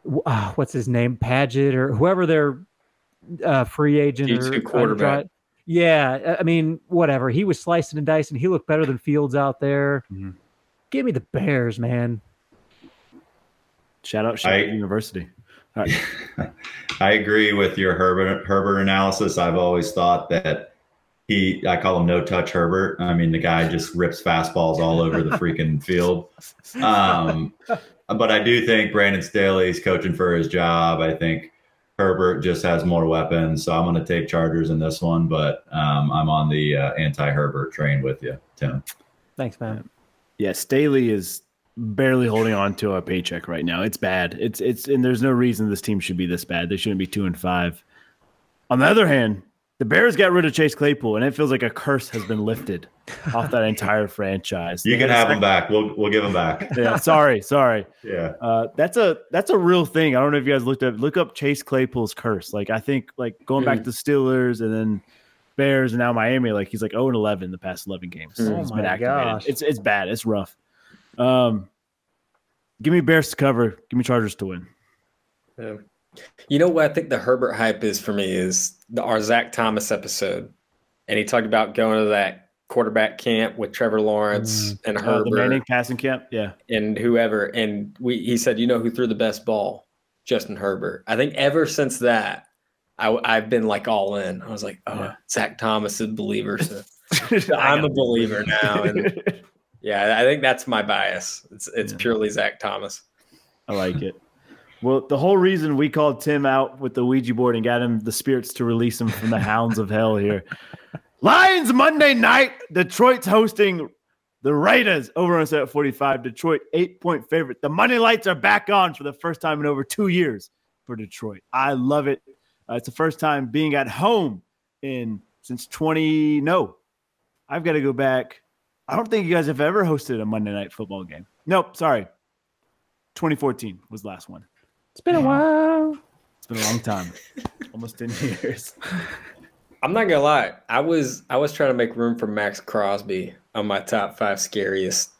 What's his name? Padgett or whoever their free agent or quarterback. Yeah, I mean, whatever. He was slicing and dicing. He looked better than Fields out there. Mm-hmm. Give me the Bears, man. Shout out University. All right. I agree with your Herbert analysis. I've always thought that I call him no-touch Herbert. I mean, the guy just rips fastballs all over the freaking field. But I do think Brandon Staley's coaching for his job. I think Herbert just has more weapons, so I'm going to take Chargers in this one, but I'm on the anti-Herbert train with you, Tim. Thanks, man. Yeah, Staley is barely holding on to a paycheck right now. It's bad. It's and there's no reason this team should be this bad. They shouldn't be 2-5. On the other hand, the Bears got rid of Chase Claypool, and it feels like a curse has been lifted off that entire franchise. You can have him back. We'll give him back. Yeah, sorry. Yeah, that's a real thing. I don't know if you guys look up Chase Claypool's curse. I think going back to Steelers and then Bears and now Miami. He's 0-11 the past 11 games. So he's been activated. Gosh. It's bad. It's rough. Give me Bears to cover. Give me Chargers to win. Yeah. You know what I think the Herbert hype is for me is our Zach Thomas episode. And he talked about going to that quarterback camp with Trevor Lawrence and Herbert. The Manning passing camp, yeah. And whoever. And he said, you know who threw the best ball? Justin Herbert. I think ever since that, I've been like all in. I was like, Zach Thomas is a believer. So I'm a believer now. And yeah, I think that's my bias. It's purely Zach Thomas. I like it. Well, the whole reason we called Tim out with the Ouija board and got him the spirits to release him from the hounds of hell here. Lions Monday night. Detroit's hosting the Raiders over on set 45. Detroit 8-point favorite. The money lights are back on for the first time in over 2 years for Detroit. I love it. It's the first time being at home I've got to go back. I don't think you guys have ever hosted a Monday night football game. Nope, sorry. 2014 was the last one. It's been a while. It's been a long time. Almost 10 years. I'm not going to lie. I was trying to make room for Max Crosby on my top five scariest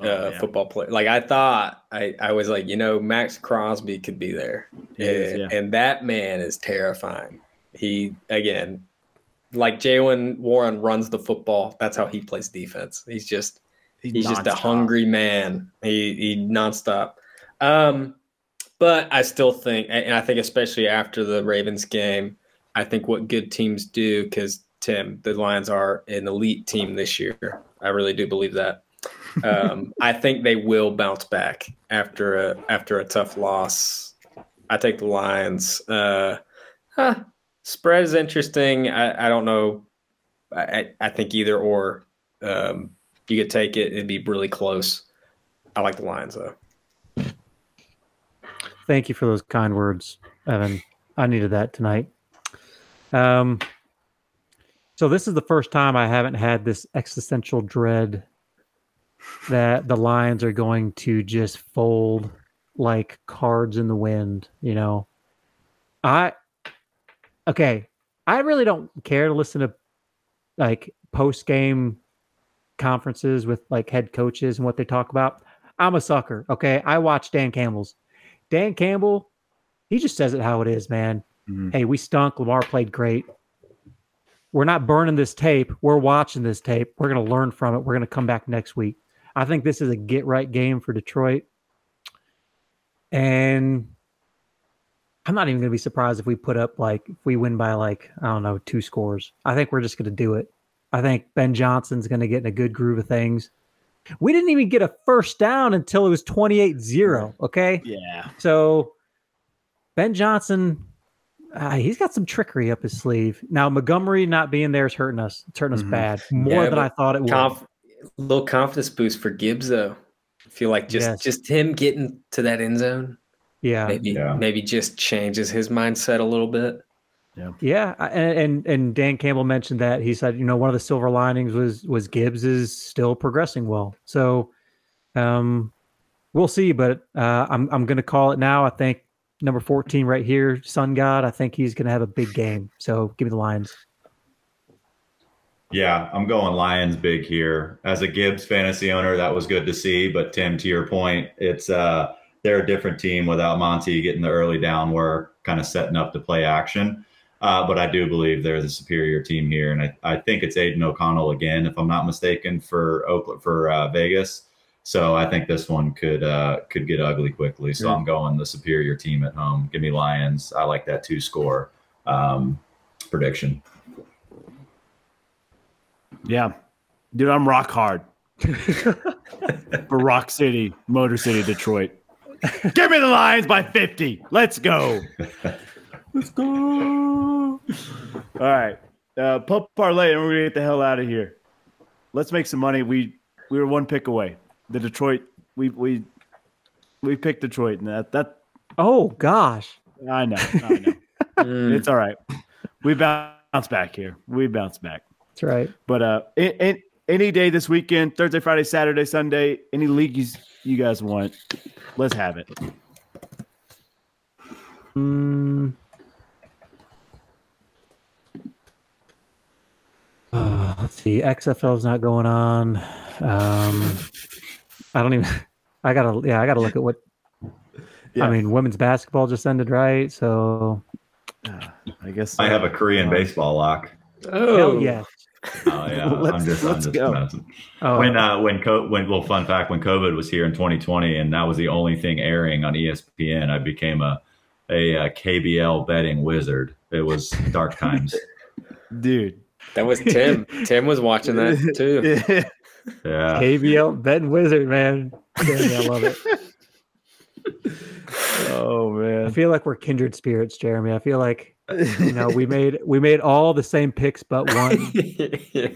football players. Like I thought, I was like, you know, Max Crosby could be there. And that man is terrifying. He, again, like Jaylen Warren runs the football. That's how he plays defense. He's just a hungry man. He nonstop. But I still think, and I think especially after the Ravens game, I think what good teams do, because, Tim, the Lions are an elite team this year. I really do believe that. I think they will bounce back after a tough loss. I take the Lions. Spread is interesting. I don't know. I think either or. You could take it. It'd be really close. I like the Lions, though. Thank you for those kind words, Evan. I needed that tonight. So this is the first time I haven't had this existential dread that the Lions are going to just fold like cards in the wind. You know, I really don't care to listen to like post-game conferences with like head coaches and what they talk about. I'm a sucker. Okay. I watch Dan Campbell's. Dan Campbell, he just says it how it is, man. Mm-hmm. Hey, we stunk. Lamar played great. We're not burning this tape. We're watching this tape. We're going to learn from it. We're going to come back next week. I think this is a get-right game for Detroit. And I'm not even going to be surprised if we put up, like, if we win by, like, I don't know, 2 scores. I think we're just going to do it. I think Ben Johnson's going to get in a good groove of things. We didn't even get a first down until it was 28-0, okay? Yeah. So Ben Johnson, he's got some trickery up his sleeve. Now, Montgomery not being there is hurting us. It's hurting us bad, more than I thought it would. A little confidence boost for Gibbs, though. I feel like just him getting to that end zone. Yeah. Maybe just changes his mindset a little bit. Yeah. Yeah. And Dan Campbell mentioned that. He said, you know, one of the silver linings was Gibbs is still progressing well. So we'll see, but I'm going to call it now. I think number 14 right here, Sun God, I think he's going to have a big game. So give me the Lions. Yeah, I'm going Lions big here. As a Gibbs fantasy owner, that was good to see. But Tim, to your point, it's they're a different team without Monty getting the early down work, kind of setting up the play action. But I do believe they're the superior team here. And I think it's Aiden O'Connell again, if I'm not mistaken, for Oakland, for Vegas. So I think this one could get ugly quickly. So I'm going the superior team at home. Give me Lions. I like that 2-score prediction. Yeah. Dude, I'm rock hard. For Rock City, Motor City, Detroit. Give me the Lions by 50. Let's go. Let's go. All right. Pub parlay, and we're going to get the hell out of here. Let's make some money. We were one pick away. The Detroit, we picked Detroit. And that. Oh, gosh. I know. It's all right. We bounce back here. We bounce back. That's right. But any day this weekend, Thursday, Friday, Saturday, Sunday, any league you guys want, let's have it. Let's see. XFL's not going on. I don't even I gotta look at what. Yeah. I mean, women's basketball just ended, right? So, I guess I have a Korean baseball lock. Oh yeah. Oh yeah. I'm just go. Oh. When little fun fact, when COVID was here in 2020, and that was the only thing airing on ESPN, I became a KBL betting wizard. It was dark times. Dude. That was Tim. Tim was watching that too. Yeah. Yeah. KBL betting wizard, man. Damn, I love it. Oh man. I feel like we're kindred spirits, Jeremy. I feel like we made all the same picks but one. Yeah.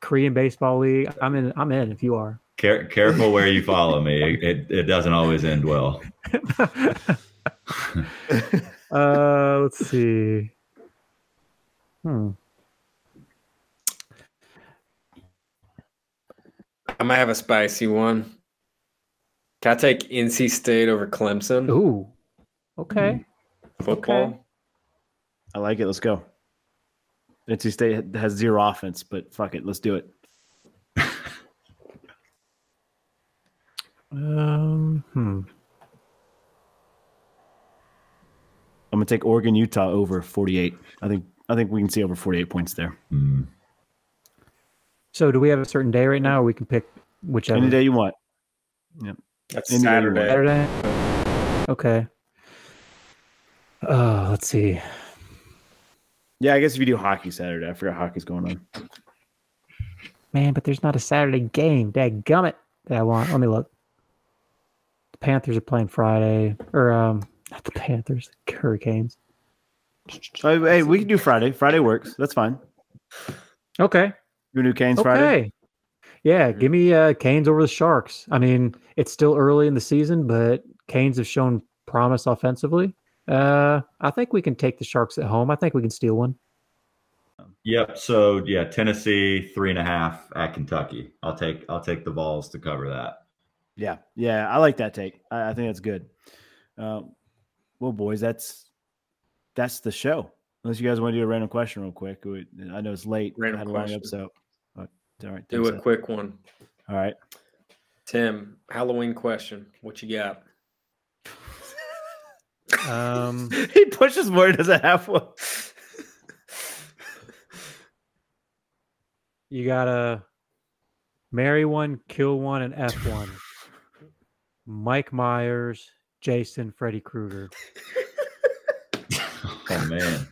Korean baseball league. I'm in if you are. Careful where you follow me. It doesn't always end well. Let's see. I might have a spicy one. Can I take NC State over Clemson? Ooh. Okay. Football. Okay. I like it. Let's go. NC State has zero offense, but fuck it. Let's do it. I'm going to take Oregon, Utah over 48. I think we can see over 48 points there. Mm. So do we have a certain day right now, or we can pick whichever? Any day you want. Yep. That's any Saturday. Okay. Let's see. Yeah, I guess if you do hockey Saturday. I forgot hockey's going on. Man, but there's not a Saturday game. Dadgummit that I want. Let me look. The Panthers are playing Friday. Or not the Panthers. The Hurricanes. Hey, we can do Friday. Friday works. That's fine. Okay. You do Canes Friday? Yeah, give me Canes over the Sharks. I mean, it's still early in the season, but Canes have shown promise offensively. I think we can take the Sharks at home. I think we can steal one. Yep. So yeah, Tennessee 3.5 at Kentucky. I'll take the Vols to cover that. Yeah. I like that take. I think that's good. Well, boys, that's the show. Unless you guys want to do a random question real quick. I know it's late. Random question. So. All right, do a quick one. All right. Tim, Halloween question. What you got? He pushes more. He doesn't have one. You got to marry one, kill one, and F one. Mike Myers, Jason, Freddy Krueger. Oh, man.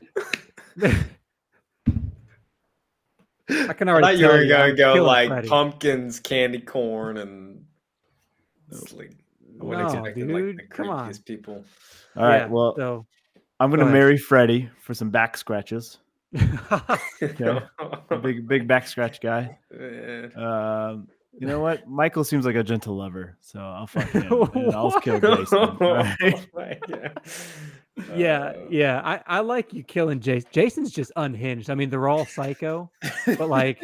I thought you were going to go like Freddy. Pumpkins, candy corn, and like, the creepiest people. All right, well, so, I'm going to marry Freddy for some back scratches. Okay. Big back scratch guy. You know what? Michael seems like a gentle lover, so I'll fuck him. I'll kill Jason. Right? Yeah. I like you killing Jason. Jason's just unhinged. I mean, they're all psycho, but like,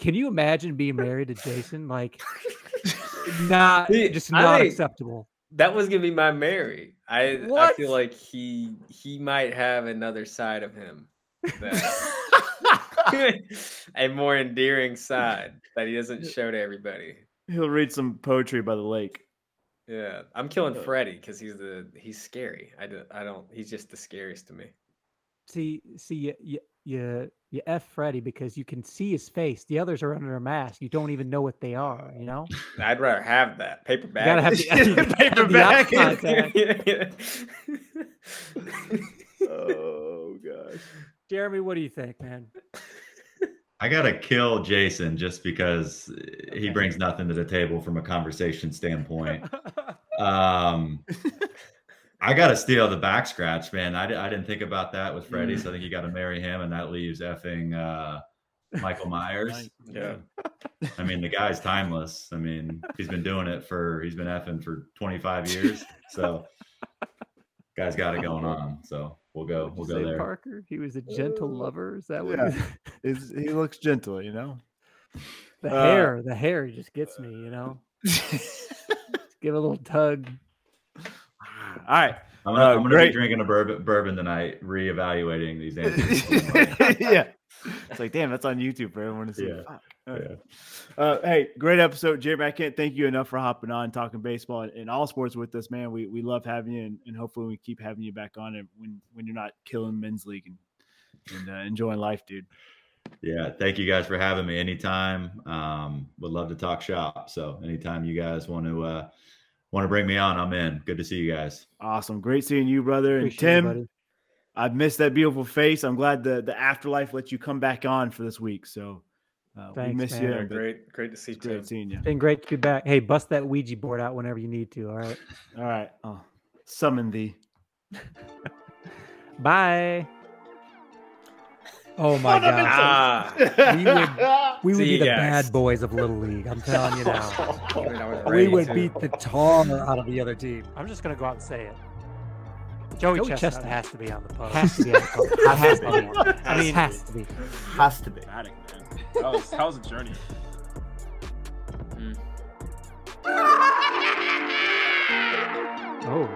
can you imagine being married to Jason? Like, not acceptable. That was gonna be my Mary. I feel like he might have another side of him, a more endearing side that he doesn't show to everybody. He'll read some poetry by the lake. Yeah, I'm killing Freddy because he's scary. He's just the scariest to me. See, you F Freddy because you can see his face. The others are under a mask. You don't even know what they are. You know. I'd rather have that paper bag. Gotta have the paper bag. Yeah. Oh gosh, Jeremy, what do you think, man? I got to kill Jason just because he brings nothing to the table from a conversation standpoint. I got to steal the back scratch, man. I didn't think about that with Freddie, so I think you got to marry him, and that leaves effing Michael Myers. Yeah. I mean, the guy's timeless. I mean, he's been effing for 25 years. So, guy's got it going on. So. We'll go there. Parker, he was a gentle lover. Is that what? Yeah. He looks gentle, you know. The hair just gets me, you know. Give a little tug. All right, I'm gonna be drinking a bourbon tonight, reevaluating these answers. Yeah, it's like, damn, that's on YouTube for everyone to see. Yeah. All right. Yeah. Hey, great episode, Jeremy. I can't thank you enough for hopping on, talking baseball and all sports with us, man. We love having you, and hopefully we keep having you back on and when you're not killing men's league and enjoying life, dude. Yeah, thank you guys for having me. Anytime, would love to talk shop. So anytime you guys want to bring me on, I'm in. Good to see you guys. Awesome, great seeing you, brother. Appreciate and Tim. You, I've missed that beautiful face. I'm glad the afterlife let you come back on for this week. So thanks, we miss man. You. Yeah, great to see you. Great seeing you. And great to be back. Hey, bust that Ouija board out whenever you need to. All right. All right. I'll summon thee. Bye. Oh my God. We would be the bad boys of Little League. I'm telling you now. We would beat the tar out of the other team. I'm just going to go out and say it. Joey Chestnut has to be on the post. Has to be on the post. Has to be. I mean, has to be. Has to be. How's the journey? Oh.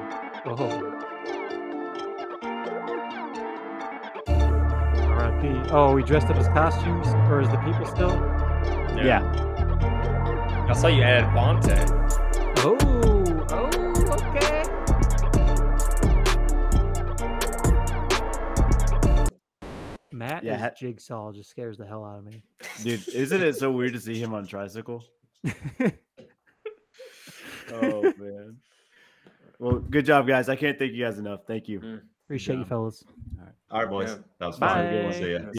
RIP. Oh, we dressed up as costumes, or is the people still? Yeah. I saw you added Vontae. Oh, okay. Matt is Jigsaw just scares the hell out of me. Dude, isn't it so weird to see him on tricycle? Oh, man. Well, good job, guys. I can't thank you guys enough. Thank you. Appreciate you, fellas. All right, boys. Yeah. That was fun. Good one. See ya.